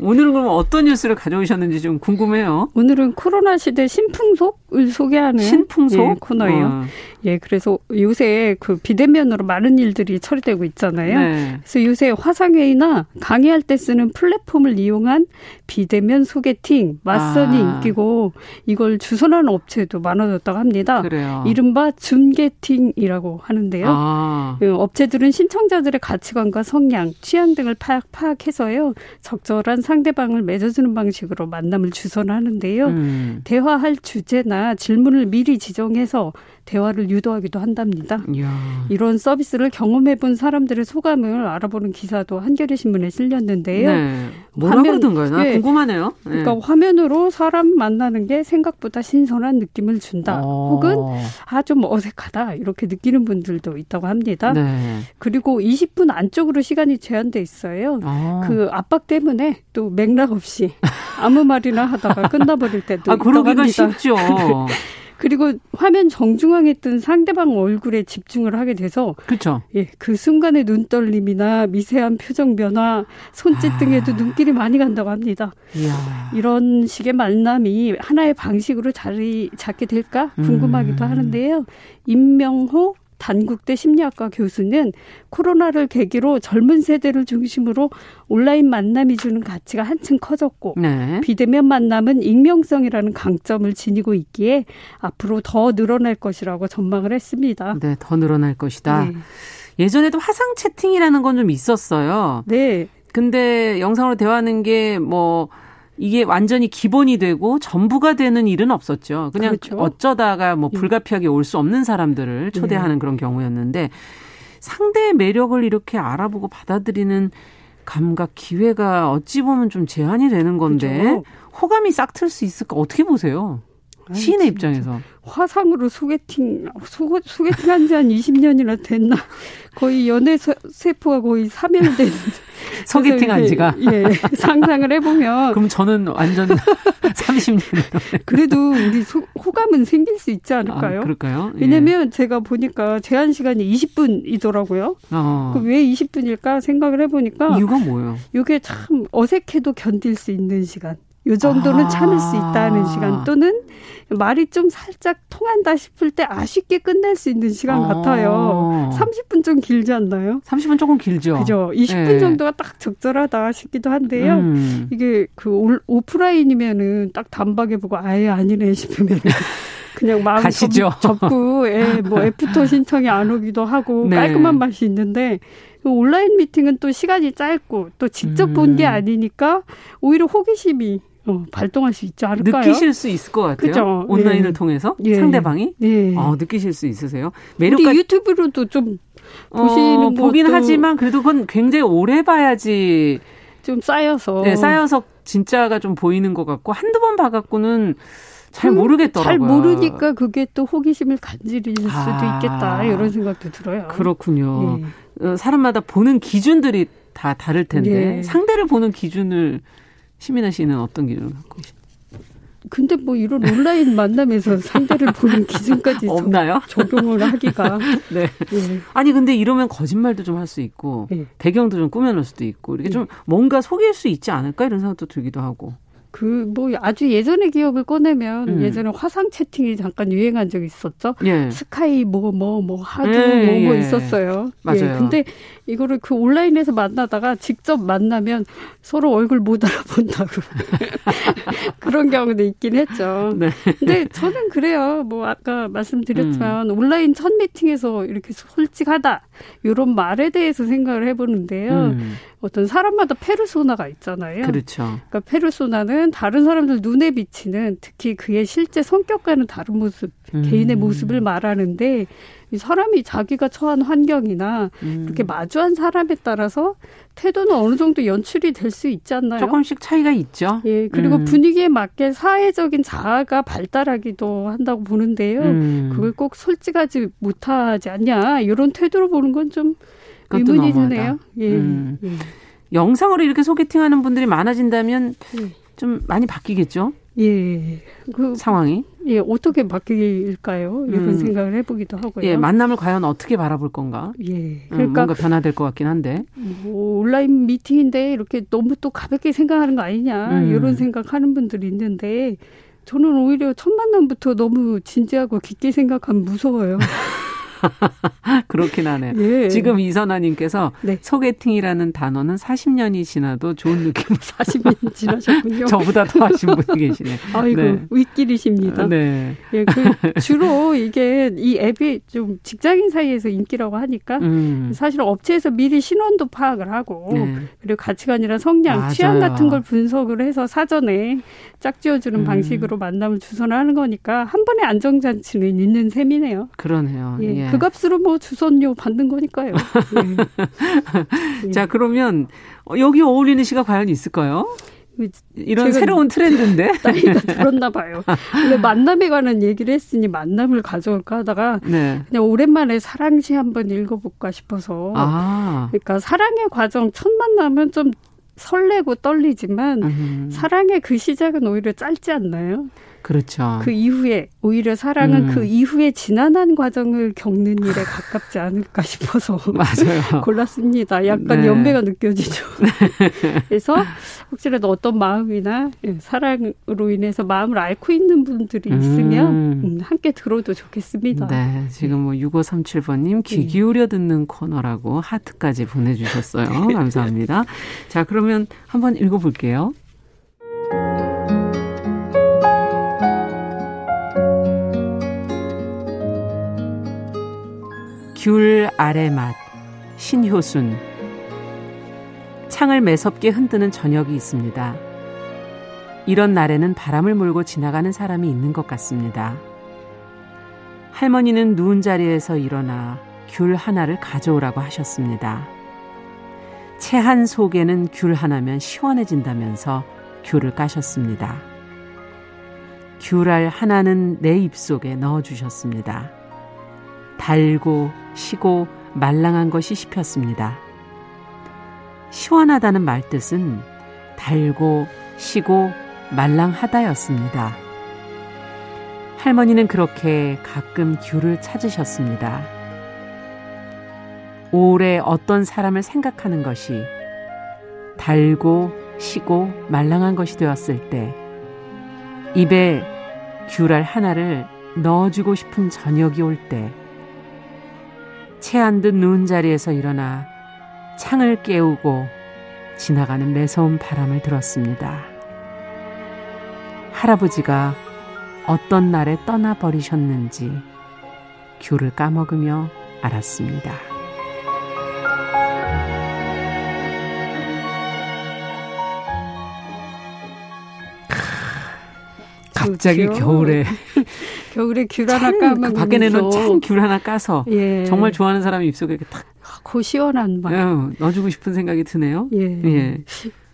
오늘은 그럼 어떤 뉴스를 가져오셨는지 좀 궁금해요. 오늘은 코로나 시대 신풍속? 을 소개하는 신풍소 예, 코너예요. 예, 그래서 요새 그 비대면으로 많은 일들이 처리되고 있잖아요. 네. 그래서 요새 화상회의나 강의할 때 쓰는 플랫폼을 이용한 비대면 소개팅, 맞선이 인기고 이걸 주선하는 업체도 많아졌다고 합니다. 그래요. 이른바 줌게팅이라고 하는데요. 업체들은 신청자들의 가치관과 성향, 취향 등을 파악해서요. 적절한 상대방을 맺어주는 방식으로 만남을 주선하는데요. 대화할 주제나 질문을 미리 지정해서 대화를 유도하기도 한답니다. 이야. 이런 서비스를 경험해본 사람들의 소감을 알아보는 기사도 한겨레 신문에 실렸는데요. 네. 뭐라고 그러던가요? 나 궁금하네요. 네. 그러니까 화면으로 사람 만나는 게 생각보다 신선한 느낌을 준다. 혹은 좀 어색하다 이렇게 느끼는 분들도 있다고 합니다. 네. 그리고 20분 안쪽으로 시간이 제한돼 있어요. 그 압박 때문에 또 맥락 없이 아무 말이나 하다가 끝나버릴 때도 있다고 합니다. 그러기가 쉽죠. 그리고 화면 정중앙에 뜬 상대방 얼굴에 집중을 하게 돼서 그렇죠. 예, 그 순간의 눈떨림이나 미세한 표정 변화, 손짓 등에도 눈길이 많이 간다고 합니다. 이야. 이런 식의 만남이 하나의 방식으로 자리 잡게 될까 궁금하기도 하는데요. 임명호 단국대 심리학과 교수는 코로나를 계기로 젊은 세대를 중심으로 온라인 만남이 주는 가치가 한층 커졌고 네. 비대면 만남은 익명성이라는 강점을 지니고 있기에 앞으로 더 늘어날 것이라고 전망을 했습니다. 네, 더 늘어날 것이다. 네. 예전에도 화상 채팅이라는 건 좀 있었어요. 네. 근데 영상으로 대화하는 게 뭐 이게 완전히 기본이 되고 전부가 되는 일은 없었죠. 그냥 그렇죠. 어쩌다가 뭐 불가피하게 올 수 없는 사람들을 초대하는 그런 경우였는데 상대의 매력을 이렇게 알아보고 받아들이는 감각, 기회가 어찌 보면 좀 제한이 되는 건데 그렇죠. 호감이 싹 틀 수 있을까? 어떻게 보세요? 시인의 입장에서. 화상으로 소개팅 한 지 한 20년이나 됐나. 거의 연애 세포가 거의 사멸된. 소개팅 한 지가. 예. 상상을 해보면. 그럼 저는 완전 30년. 그래도 우리 호감은 생길 수 있지 않을까요? 그럴까요? 예. 왜냐면 제가 보니까 제한 시간이 20분이더라고요. 그럼 왜 20분일까 생각을 해보니까. 이유가 뭐예요? 이게 참 어색해도 견딜 수 있는 시간. 이 정도는 참을 수 있다는 시간 또는 말이 좀 살짝 통한다 싶을 때 아쉽게 끝낼 수 있는 시간 같아요. 30분 좀 길지 않나요? 30분 조금 길죠. 그죠. 20분 정도가 딱 적절하다 싶기도 한데요. 이게 그 오프라인이면은 딱 단박에 보고 아예 아니네 싶으면 그냥 마음 접고 뭐 애프터 신청이 안 오기도 하고 네. 깔끔한 맛이 있는데 온라인 미팅은 또 시간이 짧고 또 직접 본 게 아니니까 오히려 호기심이 발동할 수 있지 않을까요? 느끼실 수 있을 것 같아요. 그죠? 온라인을 통해서 상대방이 느끼실 수 있으세요? 매력과 유튜브로도 좀 보시는 보긴 것도 하지만 그래도 그건 굉장히 오래 봐야지 좀 쌓여서 쌓여서 진짜가 좀 보이는 것 같고 한두 번 봐갖고는 잘 모르겠더라고요. 잘 모르니까 그게 또 호기심을 간지릴 수도 있겠다 이런 생각도 들어요. 그렇군요. 사람마다 보는 기준들이 다 다를 텐데 상대를 보는 기준을 신미나 씨는 어떤 기준을 갖고 계신가요? 근데 뭐 이런 온라인 만남에서 상대를 보는 기준까지 없나요? 적용을 하기가. 네. 예. 아니 근데 이러면 거짓말도 좀 할 수 있고 배경도 좀 꾸며놓을 수도 있고 이렇게 좀 뭔가 속일 수 있지 않을까 이런 생각도 들기도 하고. 뭐 아주 예전의 기억을 꺼내면 예전에 화상 채팅이 잠깐 유행한 적이 있었죠. 예. 스카이 하드 있었어요. 맞아요. 예. 근데 이거를 그 온라인에서 만나다가 직접 만나면 서로 얼굴 못 알아본다고 그런 경우도 있긴 했죠. 네. 근데 저는 그래요. 뭐 아까 말씀드렸지만 온라인 첫 미팅에서 이렇게 솔직하다 이런 말에 대해서 생각을 해보는데요. 어떤 사람마다 페르소나가 있잖아요. 그렇죠. 그러니까 페르소나는 다른 사람들 눈에 비치는 특히 그의 실제 성격과는 다른 모습, 개인의 모습을 말하는데 사람이 자기가 처한 환경이나 이렇게 마주한 사람에 따라서 태도는 어느 정도 연출이 될 수 있지 않나요? 조금씩 차이가 있죠. 예, 그리고 분위기에 맞게 사회적인 자아가 발달하기도 한다고 보는데요. 그걸 꼭 솔직하지 못하지 않냐 이런 태도로 보는 건 좀 의문이 드네요. 예. 영상으로 이렇게 소개팅하는 분들이 많아진다면 좀 많이 바뀌겠죠? 예. 상황이? 예, 어떻게 바뀔까요? 이런 생각을 해보기도 하고요. 예, 만남을 과연 어떻게 바라볼 건가? 예. 그러니까 뭔가 변화될 것 같긴 한데. 뭐, 온라인 미팅인데 이렇게 너무 또 가볍게 생각하는 거 아니냐, 이런 생각하는 분들이 있는데 저는 오히려 첫 만남부터 너무 진지하고 깊게 생각하면 무서워요. 그렇긴 하네요. 예. 지금 이선아님께서 네. 소개팅이라는 단어는 40년이 지나도 좋은 느낌. 40년이 지나셨군요. 저보다 더 하신 분이 계시네요. 아이고, 네. 윗길이십니다. 네. 예, 그 주로 이게 이 앱이 좀 직장인 사이에서 인기라고 하니까 사실 업체에서 미리 신원도 파악을 하고 네. 그리고 가치관이나 성향, 맞아요. 취향 같은 걸 분석을 해서 사전에 짝지어주는 방식으로 만남을 주선하는 거니까 한 번의 안정잔치는 있는 셈이네요. 그러네요. 예. 예. 그 값으로 뭐 주선료 받는 거니까요. 예. 자, 그러면 여기 어울리는 시가 과연 있을까요? 이런 새로운 트렌드인데. 나이가 들었나 봐요. 원래 만남에 관한 얘기를 했으니 만남을 가져올까 하다가 네. 그냥 오랜만에 사랑시 한번 읽어볼까 싶어서. 아. 그러니까 사랑의 과정 첫 만남은 좀 설레고 떨리지만 사랑의 그 시작은 오히려 짧지 않나요? 그렇죠. 그 이후에 오히려 사랑은 그 이후에 지난한 과정을 겪는 일에 가깝지 않을까 싶어서 맞아요. 골랐습니다. 약간 네. 연배가 느껴지죠. 그래서 혹시라도 어떤 마음이나 사랑으로 인해서 마음을 앓고 있는 분들이 있으면 함께 들어도 좋겠습니다. 네, 지금 뭐 6537번님 귀 기울여 듣는 코너라고 하트까지 보내주셨어요. 감사합니다. 자, 그러면 한번 읽어볼게요. 귤 아래 맛, 신효순. 창을 매섭게 흔드는 저녁이 있습니다. 이런 날에는 바람을 몰고 지나가는 사람이 있는 것 같습니다. 할머니는 누운 자리에서 일어나 귤 하나를 가져오라고 하셨습니다. 채한 속에는 귤 하나면 시원해진다면서 귤을 까셨습니다. 귤알 하나는 내 입속에 넣어주셨습니다. 달고 시고 말랑한 것이 씹혔습니다. 시원하다는 말뜻은 달고 시고 말랑하다였습니다. 할머니는 그렇게 가끔 귤을 찾으셨습니다. 오래 어떤 사람을 생각하는 것이 달고 시고 말랑한 것이 되었을 때 입에 귤알 하나를 넣어주고 싶은 저녁이 올 때 체한 듯 누운 자리에서 일어나 창을 깨우고 지나가는 매서운 바람을 들었습니다. 할아버지가 어떤 날에 떠나버리셨는지 귤을 까먹으며 알았습니다. 갑자기 그렇죠? 겨울에 귤 하나 까면 밖에 내놓은 찬 귤 하나 까서 예. 정말 좋아하는 사람이 입속에 이렇게 탁 고시원한 맛 넣어주고 싶은 생각이 드네요. 예. 예.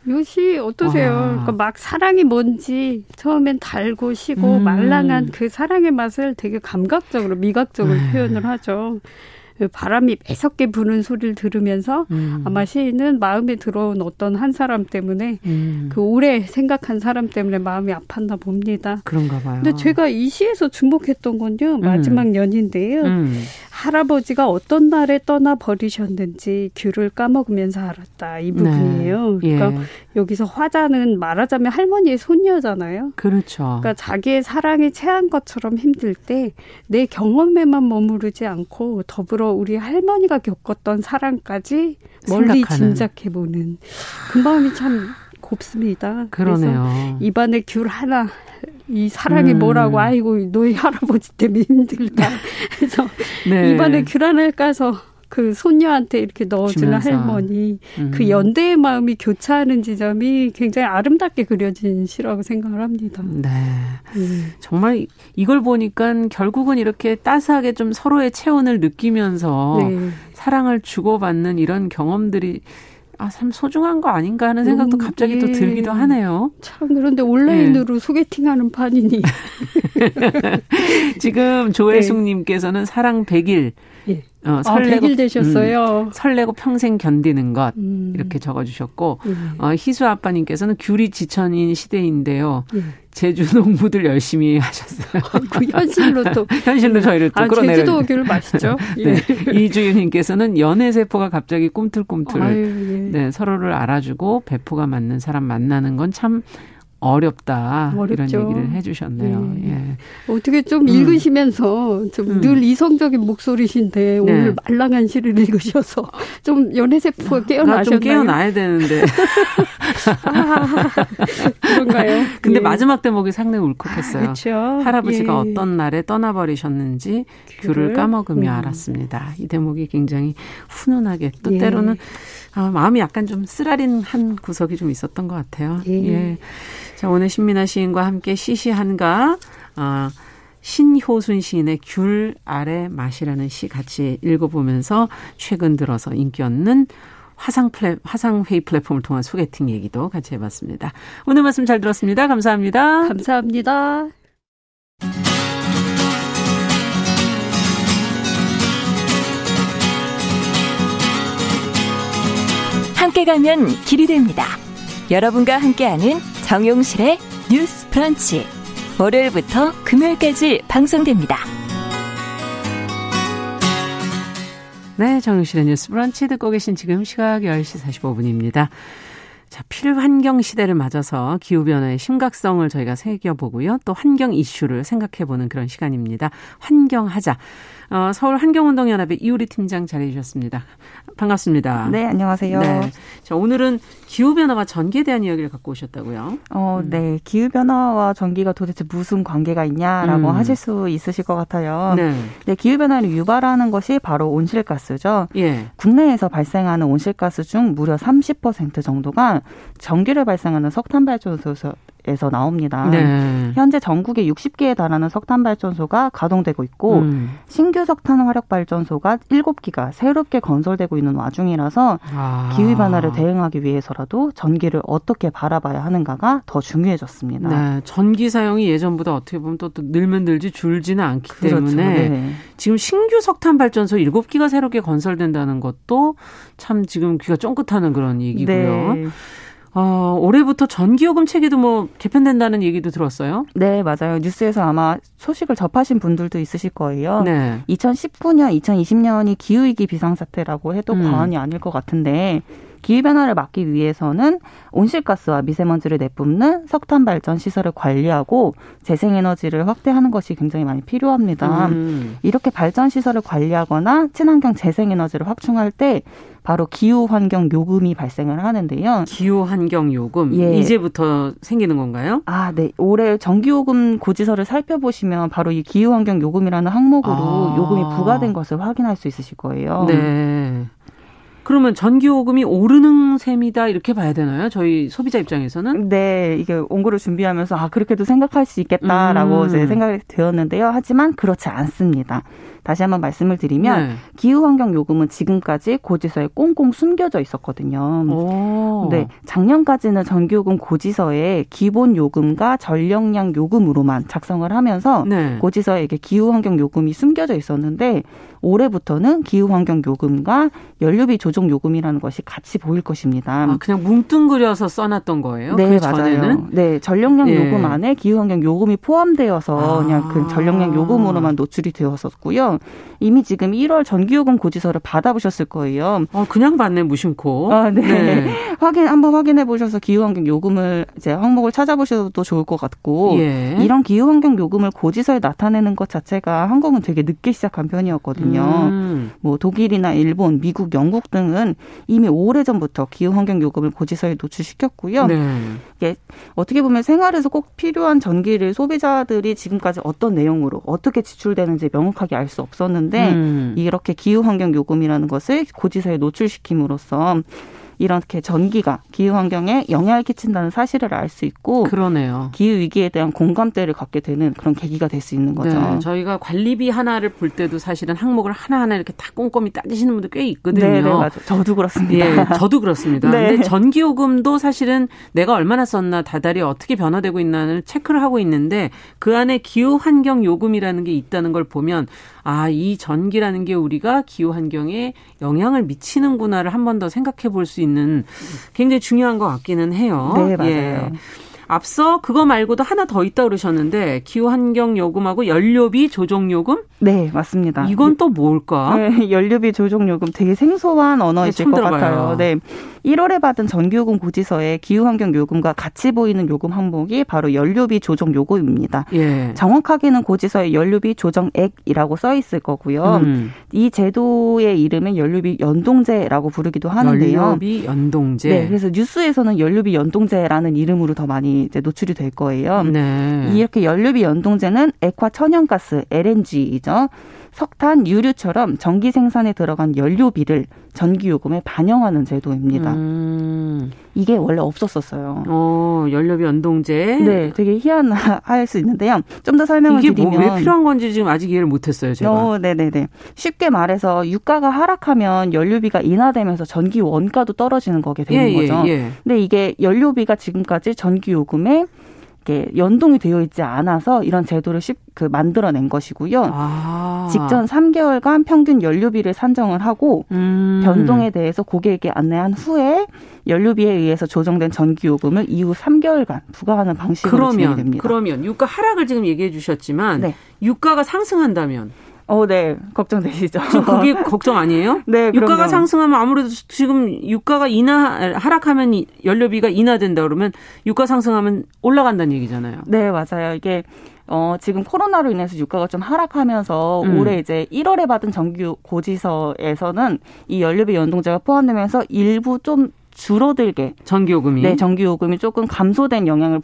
요시 어떠세요? 그러니까 막 사랑이 뭔지 처음엔 달고 시고 말랑한 그 사랑의 맛을 되게 감각적으로 미각적으로 표현을 하죠. 바람이 매섭게 부는 소리를 들으면서 아마 시인은 마음에 들어온 어떤 한 사람 때문에 그 오래 생각한 사람 때문에 마음이 아팠나 봅니다. 그런가 봐요. 근데 제가 이 시에서 주목했던 건요. 마지막 연인데요. 할아버지가 어떤 날에 떠나버리셨는지 귤을 까먹으면서 알았다. 이 부분이에요. 네. 그러니까 예. 여기서 화자는 말하자면 할머니의 손녀잖아요. 그렇죠. 그러니까 자기의 사랑이 체한 것처럼 힘들 때 내 경험에만 머무르지 않고 더불어 우리 할머니가 겪었던 사랑까지 멀리 짐작해보는 그 마음이 참 곱습니다. 그러네요. 그래서 입안에 귤 하나 이 사랑이 뭐라고 아이고 너희 할아버지 때문에 힘들다. 그래서 네. 입안에 귤 하나를 까서 그 손녀한테 이렇게 넣어주는 주면서. 할머니 그 연대의 마음이 교차하는 지점이 굉장히 아름답게 그려진 시라고 생각을 합니다. 네, 정말 이걸 보니까 결국은 이렇게 따스하게 좀 서로의 체온을 느끼면서 네. 사랑을 주고받는 이런 경험들이 참 소중한 거 아닌가 하는 생각도 갑자기 예. 또 들기도 하네요. 참 그런데 온라인으로 예. 소개팅하는 판이니. 지금 조혜숙님께서는 네. 사랑 100일. 예. 설레고, 100일 되셨어요. 설레고 평생 견디는 것 이렇게 적어주셨고 희수 아빠님께서는 귤이 지천인 시대인데요. 제주 농부들 열심히 하셨어요. 그 현실로 또. 현실로 저희를 또 끌어내려. 제주도 귤 맛있죠. 예. 네. 이주윤님께서는 연애세포가 갑자기 꿈틀꿈틀. 아유, 예. 네, 서로를 알아주고 배포가 맞는 사람 만나는 건 참 어렵다. 어렵죠. 이런 얘기를 해 주셨네요. 네. 예. 어떻게 좀 읽으시면서 좀 늘 이성적인 목소리신데 오늘 말랑한 시를 읽으셔서 좀 연애세포 깨어나셨나요? 나 좀 깨어나야 되는데. 그런가요? 근데 예. 마지막 대목이 상당히 울컥했어요. 그렇죠. 할아버지가 예. 어떤 날에 떠나버리셨는지 귤을 까먹으며 알았습니다. 이 대목이 굉장히 훈훈하게 또 예. 때로는 마음이 약간 좀 쓰라린 한 구석이 좀 있었던 것 같아요. 예. 예. 자, 오늘 신미나 시인과 함께 시시한가 신효순 시인의 귤 아래 맛이라는 시 같이 읽어보면서 최근 들어서 인기 없는 화상회의 플랫폼을 통한 소개팅 얘기도 같이 해봤습니다. 오늘 말씀 잘 들었습니다. 감사합니다. 감사합니다. 함께 가면 길이 됩니다. 여러분과 함께하는 정용실의 뉴스 브런치. 월요일부터 금요일까지 방송됩니다. 네, 정용실의 뉴스 브런치 듣고 계신 지금 시각 10시 45분입니다. 자, 필환경 시대를 맞아서 기후변화의 심각성을 저희가 새겨보고요. 또 환경 이슈를 생각해보는 그런 시간입니다. 환경하자. 서울환경운동연합의 이유리 팀장 자리해 주셨습니다. 반갑습니다. 네, 안녕하세요. 네. 자, 오늘은 기후변화와 전기에 대한 이야기를 갖고 오셨다고요? 네. 기후변화와 전기가 도대체 무슨 관계가 있냐라고 하실 수 있으실 것 같아요. 네. 네, 기후변화를 유발하는 것이 바로 온실가스죠. 예. 국내에서 발생하는 온실가스 중 무려 30% 정도가 전기를 발생하는 석탄발전소에서 나옵니다. 네. 현재 전국에 60개에 달하는 석탄발전소가 가동되고 있고 신규 석탄화력발전소가 7기가 새롭게 건설되고 있는 와중이라서 기후변화를 대응하기 위해서라도 전기를 어떻게 바라봐야 하는가가 더 중요해졌습니다. 네, 전기 사용이 예전보다 어떻게 보면 또 늘면 늘지 줄지는 않기 때문에 네. 지금 신규 석탄발전소 7기가 새롭게 건설된다는 것도 참 지금 귀가 쫑긋하는 그런 얘기고요. 네. 올해부터 전기요금 체계도 개편된다는 얘기도 들었어요? 네, 맞아요. 뉴스에서 아마 소식을 접하신 분들도 있으실 거예요. 네. 2019년, 2020년이 기후위기 비상사태라고 해도 과언이 아닐 것 같은데 기후변화를 막기 위해서는 온실가스와 미세먼지를 내뿜는 석탄발전시설을 관리하고 재생에너지를 확대하는 것이 굉장히 많이 필요합니다. 이렇게 발전시설을 관리하거나 친환경 재생에너지를 확충할 때 바로 기후환경요금이 발생을 하는데요. 기후환경요금? 예. 이제부터 생기는 건가요? 네. 올해 전기요금 고지서를 살펴보시면 바로 이 기후환경요금이라는 항목으로 요금이 부과된 것을 확인할 수 있으실 거예요. 네. 그러면 전기요금이 오르는 셈이다 이렇게 봐야 되나요? 저희 소비자 입장에서는? 네. 이게 원고를 준비하면서 그렇게도 생각할 수 있겠다라고 이제 생각이 되었는데요. 하지만 그렇지 않습니다. 다시 한번 말씀을 드리면 네. 기후환경요금은 지금까지 고지서에 꽁꽁 숨겨져 있었거든요. 네, 작년까지는 전기요금 고지서에 기본요금과 전력량 요금으로만 작성을 하면서 네. 고지서에 이게 기후환경요금이 숨겨져 있었는데 올해부터는 기후환경요금과 연료비 조정요금이라는 것이 같이 보일 것입니다. 그냥 뭉뚱그려서 써놨던 거예요? 네, 그 맞아요. 전에는? 네, 전력량 예. 요금 안에 기후환경요금이 포함되어서 그냥 그 전력량 요금으로만 노출이 되었었고요. 이미 지금 1월 전기요금 고지서를 받아보셨을 거예요. 그냥 받네 무심코. 네. 네. 한번 확인해 보셔서 기후환경 요금을 이제 항목을 찾아보셔도 좋을 것 같고 예. 이런 기후환경 요금을 고지서에 나타내는 것 자체가 한국은 되게 늦게 시작한 편이었거든요. 뭐 독일이나 일본, 미국, 영국 등은 이미 오래전부터 기후환경 요금을 고지서에 노출시켰고요. 네. 이게 어떻게 보면 생활에서 꼭 필요한 전기를 소비자들이 지금까지 어떤 내용으로 어떻게 지출되는지 명확하게 알 수 없었는데 이렇게 기후환경요금이라는 것을 고지서에 노출시킴으로써 이렇게 전기가 기후환경에 영향을 끼친다는 사실을 알 수 있고 그러네요. 기후위기에 대한 공감대를 갖게 되는 그런 계기가 될 수 있는 거죠. 네, 저희가 관리비 하나를 볼 때도 사실은 항목을 하나하나 이렇게 다 꼼꼼히 따지시는 분들 꽤 있거든요. 네, 맞아요. 저도 그렇습니다. 네, 저도 그렇습니다. 네. 근데 전기요금도 사실은 내가 얼마나 썼나 다달이 어떻게 변화되고 있나를 체크를 하고 있는데 그 안에 기후환경요금이라는 게 있다는 걸 보면 이 전기라는 게 우리가 기후환경에 영향을 미치는구나를 한 번 더 생각해 볼 수 있는 굉장히 중요한 것 같기는 해요. 네, 맞아요. 예. 앞서 그거 말고도 하나 더 있다 그러셨는데 기후환경 요금하고 연료비 조정 요금? 네, 맞습니다. 이건 또 뭘까? 네, 연료비 조정 요금 되게 생소한 언어이실 것 같아요. 네, 1월에 받은 전기요금 고지서에 기후환경 요금과 같이 보이는 요금 항목이 바로 연료비 조정 요금입니다. 예. 정확하게는 고지서에 연료비 조정액이라고 써 있을 거고요. 이 제도의 이름은 연료비 연동제라고 부르기도 하는데요. 연료비 연동제. 네, 그래서 뉴스에서는 연료비 연동제라는 이름으로 더 많이 이제 노출이 될 거예요. 네. 이렇게 연료비 연동제는 액화 천연가스 LNG이죠. 석탄, 유류처럼 전기 생산에 들어간 연료비를 전기요금에 반영하는 제도입니다. 이게 원래 없었었어요. 연료비 연동제. 네, 되게 희한할 수 있는데요. 좀 더 설명을 드리면. 이게 왜 필요한 건지 지금 아직 이해를 못했어요, 제가. 네네네. 쉽게 말해서 유가가 하락하면 연료비가 인하되면서 전기 원가도 떨어지는 거게 되는 거죠. 근데 이게 연료비가 지금까지 전기요금에 연동이 되어 있지 않아서 이런 제도를 만들어낸 것이고요. 직전 3개월간 평균 연료비를 산정을 하고 변동에 대해서 고객에게 안내한 후에 연료비에 의해서 조정된 전기요금을 이후 3개월간 부과하는 방식으로 진행됩니다. 그러면 유가 하락을 지금 얘기해 주셨지만 네. 유가가 상승한다면? 네. 걱정되시죠. 지금 그게 걱정 아니에요? 네. 유가가 그럼요. 상승하면 아무래도 지금 유가가 하락하면 연료비가 인하된다 그러면 유가 상승하면 올라간다는 얘기잖아요. 네, 맞아요. 이게 지금 코로나로 인해서 유가가 좀 하락하면서 올해 이제 1월에 받은 정규 고지서에서는 이 연료비 연동제가 포함되면서 일부 좀 줄어들게 전기요금이 전기요금이 조금 감소된 영향을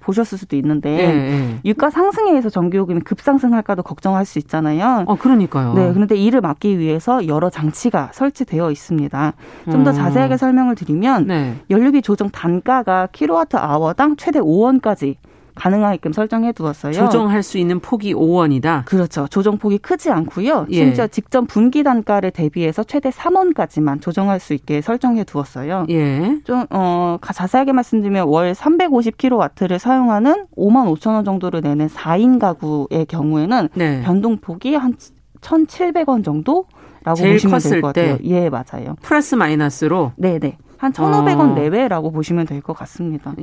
보셨을 수도 있는데 유가 상승에 의해서 전기요금이 급상승할까도 걱정할 수 있잖아요. 그러니까요. 네, 그런데 이를 막기 위해서 여러 장치가 설치되어 있습니다. 좀 더 자세하게 설명을 드리면 연료비 조정 단가가 킬로와트아워당 최대 5원까지 가능하게끔 설정해 두었어요. 조정할 수 있는 폭이 5원이다. 그렇죠. 조정 폭이 크지 않고요. 심지어 직전 분기 단가를 대비해서 최대 3원까지만 조정할 수 있게 설정해 두었어요. 좀 자세하게 말씀드리면 월 350kW를 사용하는 5만 5천 원 정도를 내는 4인 가구의 경우에는 변동폭이 한 1,700원 정도라고 보시면 될 것 같아요. 예, 맞아요. 플러스 마이너스로. 네네. 한 1,500원 내외라고 보시면 될 것 같습니다.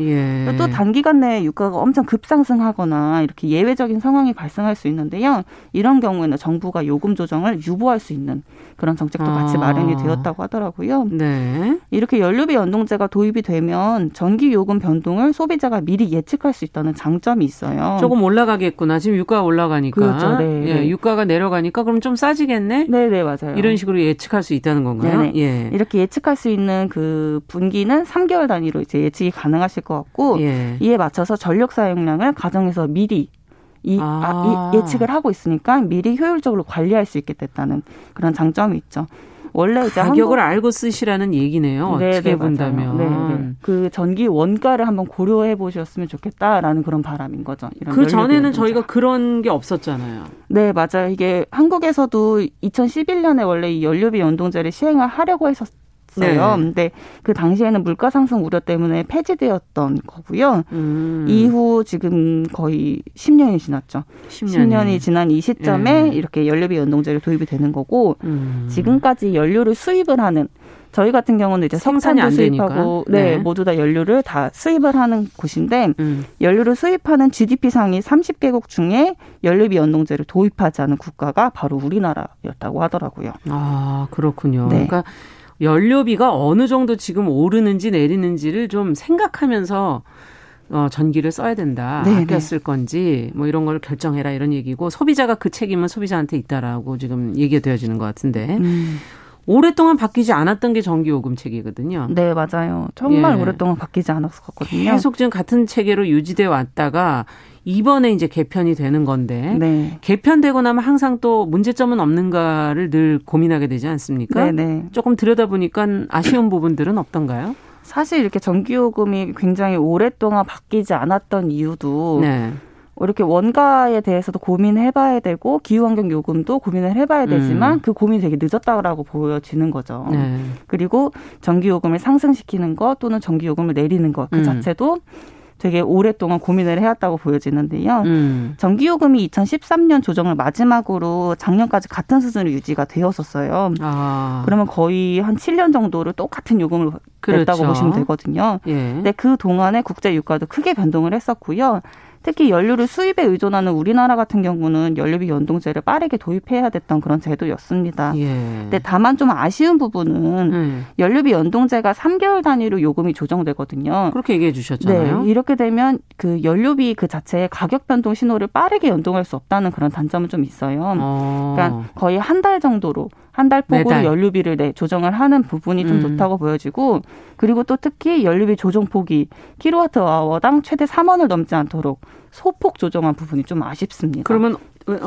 또 단기간 내에 유가가 엄청 급상승하거나 이렇게 예외적인 상황이 발생할 수 있는데요. 이런 경우에는 정부가 요금 조정을 유보할 수 있는 그런 정책도 같이 마련이 되었다고 하더라고요. 네. 이렇게 연료비 연동제가 도입이 되면 전기요금 변동을 소비자가 미리 예측할 수 있다는 장점이 있어요. 조금 올라가겠구나. 지금 유가가 올라가니까. 그렇죠. 네. 예, 유가가 내려가니까 그럼 좀 싸지겠네. 네네, 맞아요. 이런 식으로 예측할 수 있다는 건가요? 네네. 예. 이렇게 예측할 수 있는 그 분기는 3개월 단위로 이제 예측이 가능하실 것 같고 이에 맞춰서 전력 사용량을 가정에서 미리 예측을 하고 있으니까 미리 효율적으로 관리할 수 있게 됐다는 그런 장점이 있죠. 원래 이제 가격을 알고 쓰시라는 얘기네요. 어떻게 본다면. 그 전기 원가를 한번 고려해 보셨으면 좋겠다라는 그런 바람인 거죠. 그 전에는 저희가 그런 게 없었잖아요. 네, 맞아요. 이게 한국에서도 2011년에 원래 이 연료비 연동제를 시행을 하려고 했었어요. 근데 그 당시에는 물가 상승 우려 때문에 폐지되었던 거고요. 이후 지금 거의 10년이 지났죠. 10년이 지난 이 시점에 이렇게 연료비 연동제를 도입이 되는 거고 지금까지 연료를 수입을 하는 저희 같은 경우는 이제 석탄도 수입하고 모두 다 연료를 다 수입을 하는 곳인데 연료를 수입하는 GDP 상위 30개국 중에 연료비 연동제를 도입하지 않은 국가가 바로 우리나라였다고 하더라고요. 아, 그렇군요. 그러니까 연료비가 어느 정도 지금 오르는지 내리는지를 좀 생각하면서 전기를 써야 된다. 아껴 쓸 건지 뭐 이런 걸 결정해라 이런 얘기고 소비자가 그 책임은 소비자한테 있다라고 지금 얘기가 되어지는 것 같은데 오랫동안 바뀌지 않았던 게 전기요금 체계거든요. 네, 맞아요. 정말 오랫동안 바뀌지 않았었거든요. 계속 지금 같은 체계로 유지돼 왔다가 이번에 이제 개편이 되는 건데 개편되고 나면 항상 또 문제점은 없는가를 늘 고민하게 되지 않습니까? 조금 들여다보니까 아쉬운 부분들은 없던가요? 사실 이렇게 전기요금이 굉장히 오랫동안 바뀌지 않았던 이유도 이렇게 원가에 대해서도 고민해봐야 되고 기후환경 요금도 고민을 해봐야 되지만 그 고민이 되게 늦었다고 보여지는 거죠. 그리고 전기요금을 상승시키는 것 또는 전기요금을 내리는 것 그 자체도 되게 오랫동안 고민을 해왔다고 보여지는데요. 전기요금이 2013년 조정을 마지막으로 작년까지 같은 수준으로 유지가 되었었어요. 아. 그러면 거의 한 7년 정도를 똑같은 요금을 그렇죠. 냈다고 보시면 되거든요. 예. 근데 그동안에 국제 유가도 크게 변동을 했었고요. 특히 연료를 수입에 의존하는 우리나라 같은 경우는 연료비 연동제를 빠르게 도입해야 됐던 그런 제도였습니다. 예. 근데 다만 좀 아쉬운 부분은 연료비 연동제가 3개월 단위로 요금이 조정되거든요. 그렇게 얘기해 주셨잖아요. 네, 이렇게 되면 그 연료비 그 자체의 가격 변동 신호를 빠르게 연동할 수 없다는 그런 단점은 좀 있어요. 그러니까 거의 한 달 정도로 한 달 폭으로 매달. 연료비를 조정을 하는 부분이 좀 좋다고 보여지고 그리고 또 특히 연료비 조정폭이 킬로와트아워당 최대 3원을 넘지 않도록 소폭 조정한 부분이 좀 아쉽습니다. 그러면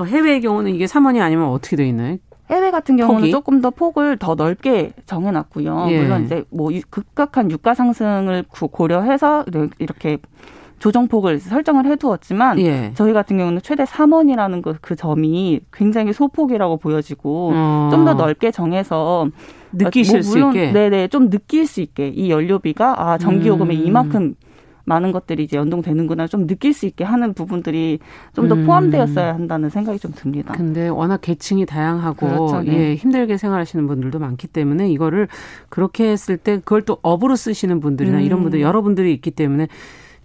해외의 경우는 이게 3원이 아니면 어떻게 돼 있나요? 해외 같은 경우는 폭이? 조금 더 폭을 더 넓게 정해놨고요. 예. 물론 이제 뭐 급격한 유가 상승을 고려해서 이렇게 조정폭을 설정을 해두었지만 예. 저희 같은 경우는 최대 3원이라는 그 점이 굉장히 소폭이라고 보여지고 좀 더 넓게 정해서 느끼실 뭐 물론, 수 있게 네네 좀 느낄 수 있게 이 연료비가 아 전기요금에 이만큼 많은 것들이 이제 연동되는구나 좀 느낄 수 있게 하는 부분들이 좀 더 포함되었어야 한다는 생각이 좀 듭니다. 근데 워낙 계층이 다양하고 그렇죠, 네. 예, 힘들게 생활하시는 분들도 많기 때문에 이거를 그렇게 했을 때 그걸 또 업으로 쓰시는 분들이나 이런 분들 여러분들이 있기 때문에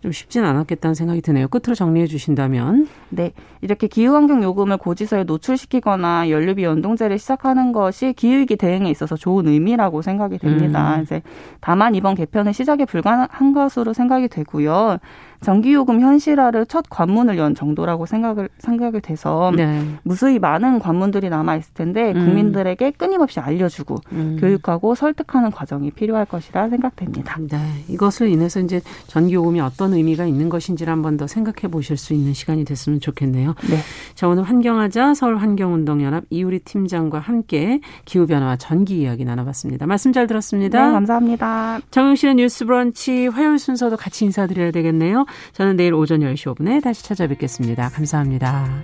좀 쉽진 않았겠다는 생각이 드네요. 끝으로 정리해 주신다면. 네. 이렇게 기후환경 요금을 고지서에 노출시키거나 연료비 연동제를 시작하는 것이 기후위기 대응에 있어서 좋은 의미라고 생각이 됩니다. 이제 다만 이번 개편은 시작에 불과한 것으로 생각이 되고요. 전기요금 현실화를 첫 관문을 연 정도라고 생각이 돼서 네. 무수히 많은 관문들이 남아있을 텐데 국민들에게 끊임없이 알려주고 교육하고 설득하는 과정이 필요할 것이라 생각됩니다. 네. 이것을 인해서 이제 전기요금이 어떤 의미가 있는 것인지를 한 번 더 생각해 보실 수 있는 시간이 됐으면 좋겠네요. 네. 자, 오늘 환경하자 서울환경운동연합 이유리 팀장과 함께 기후변화와 전기 이야기 나눠봤습니다. 말씀 잘 들었습니다. 네, 감사합니다. 정용실의 뉴스 브런치 화요일 순서도 같이 인사드려야 되겠네요. 저는 내일 오전 10시 5분에 다시 찾아뵙겠습니다. 감사합니다.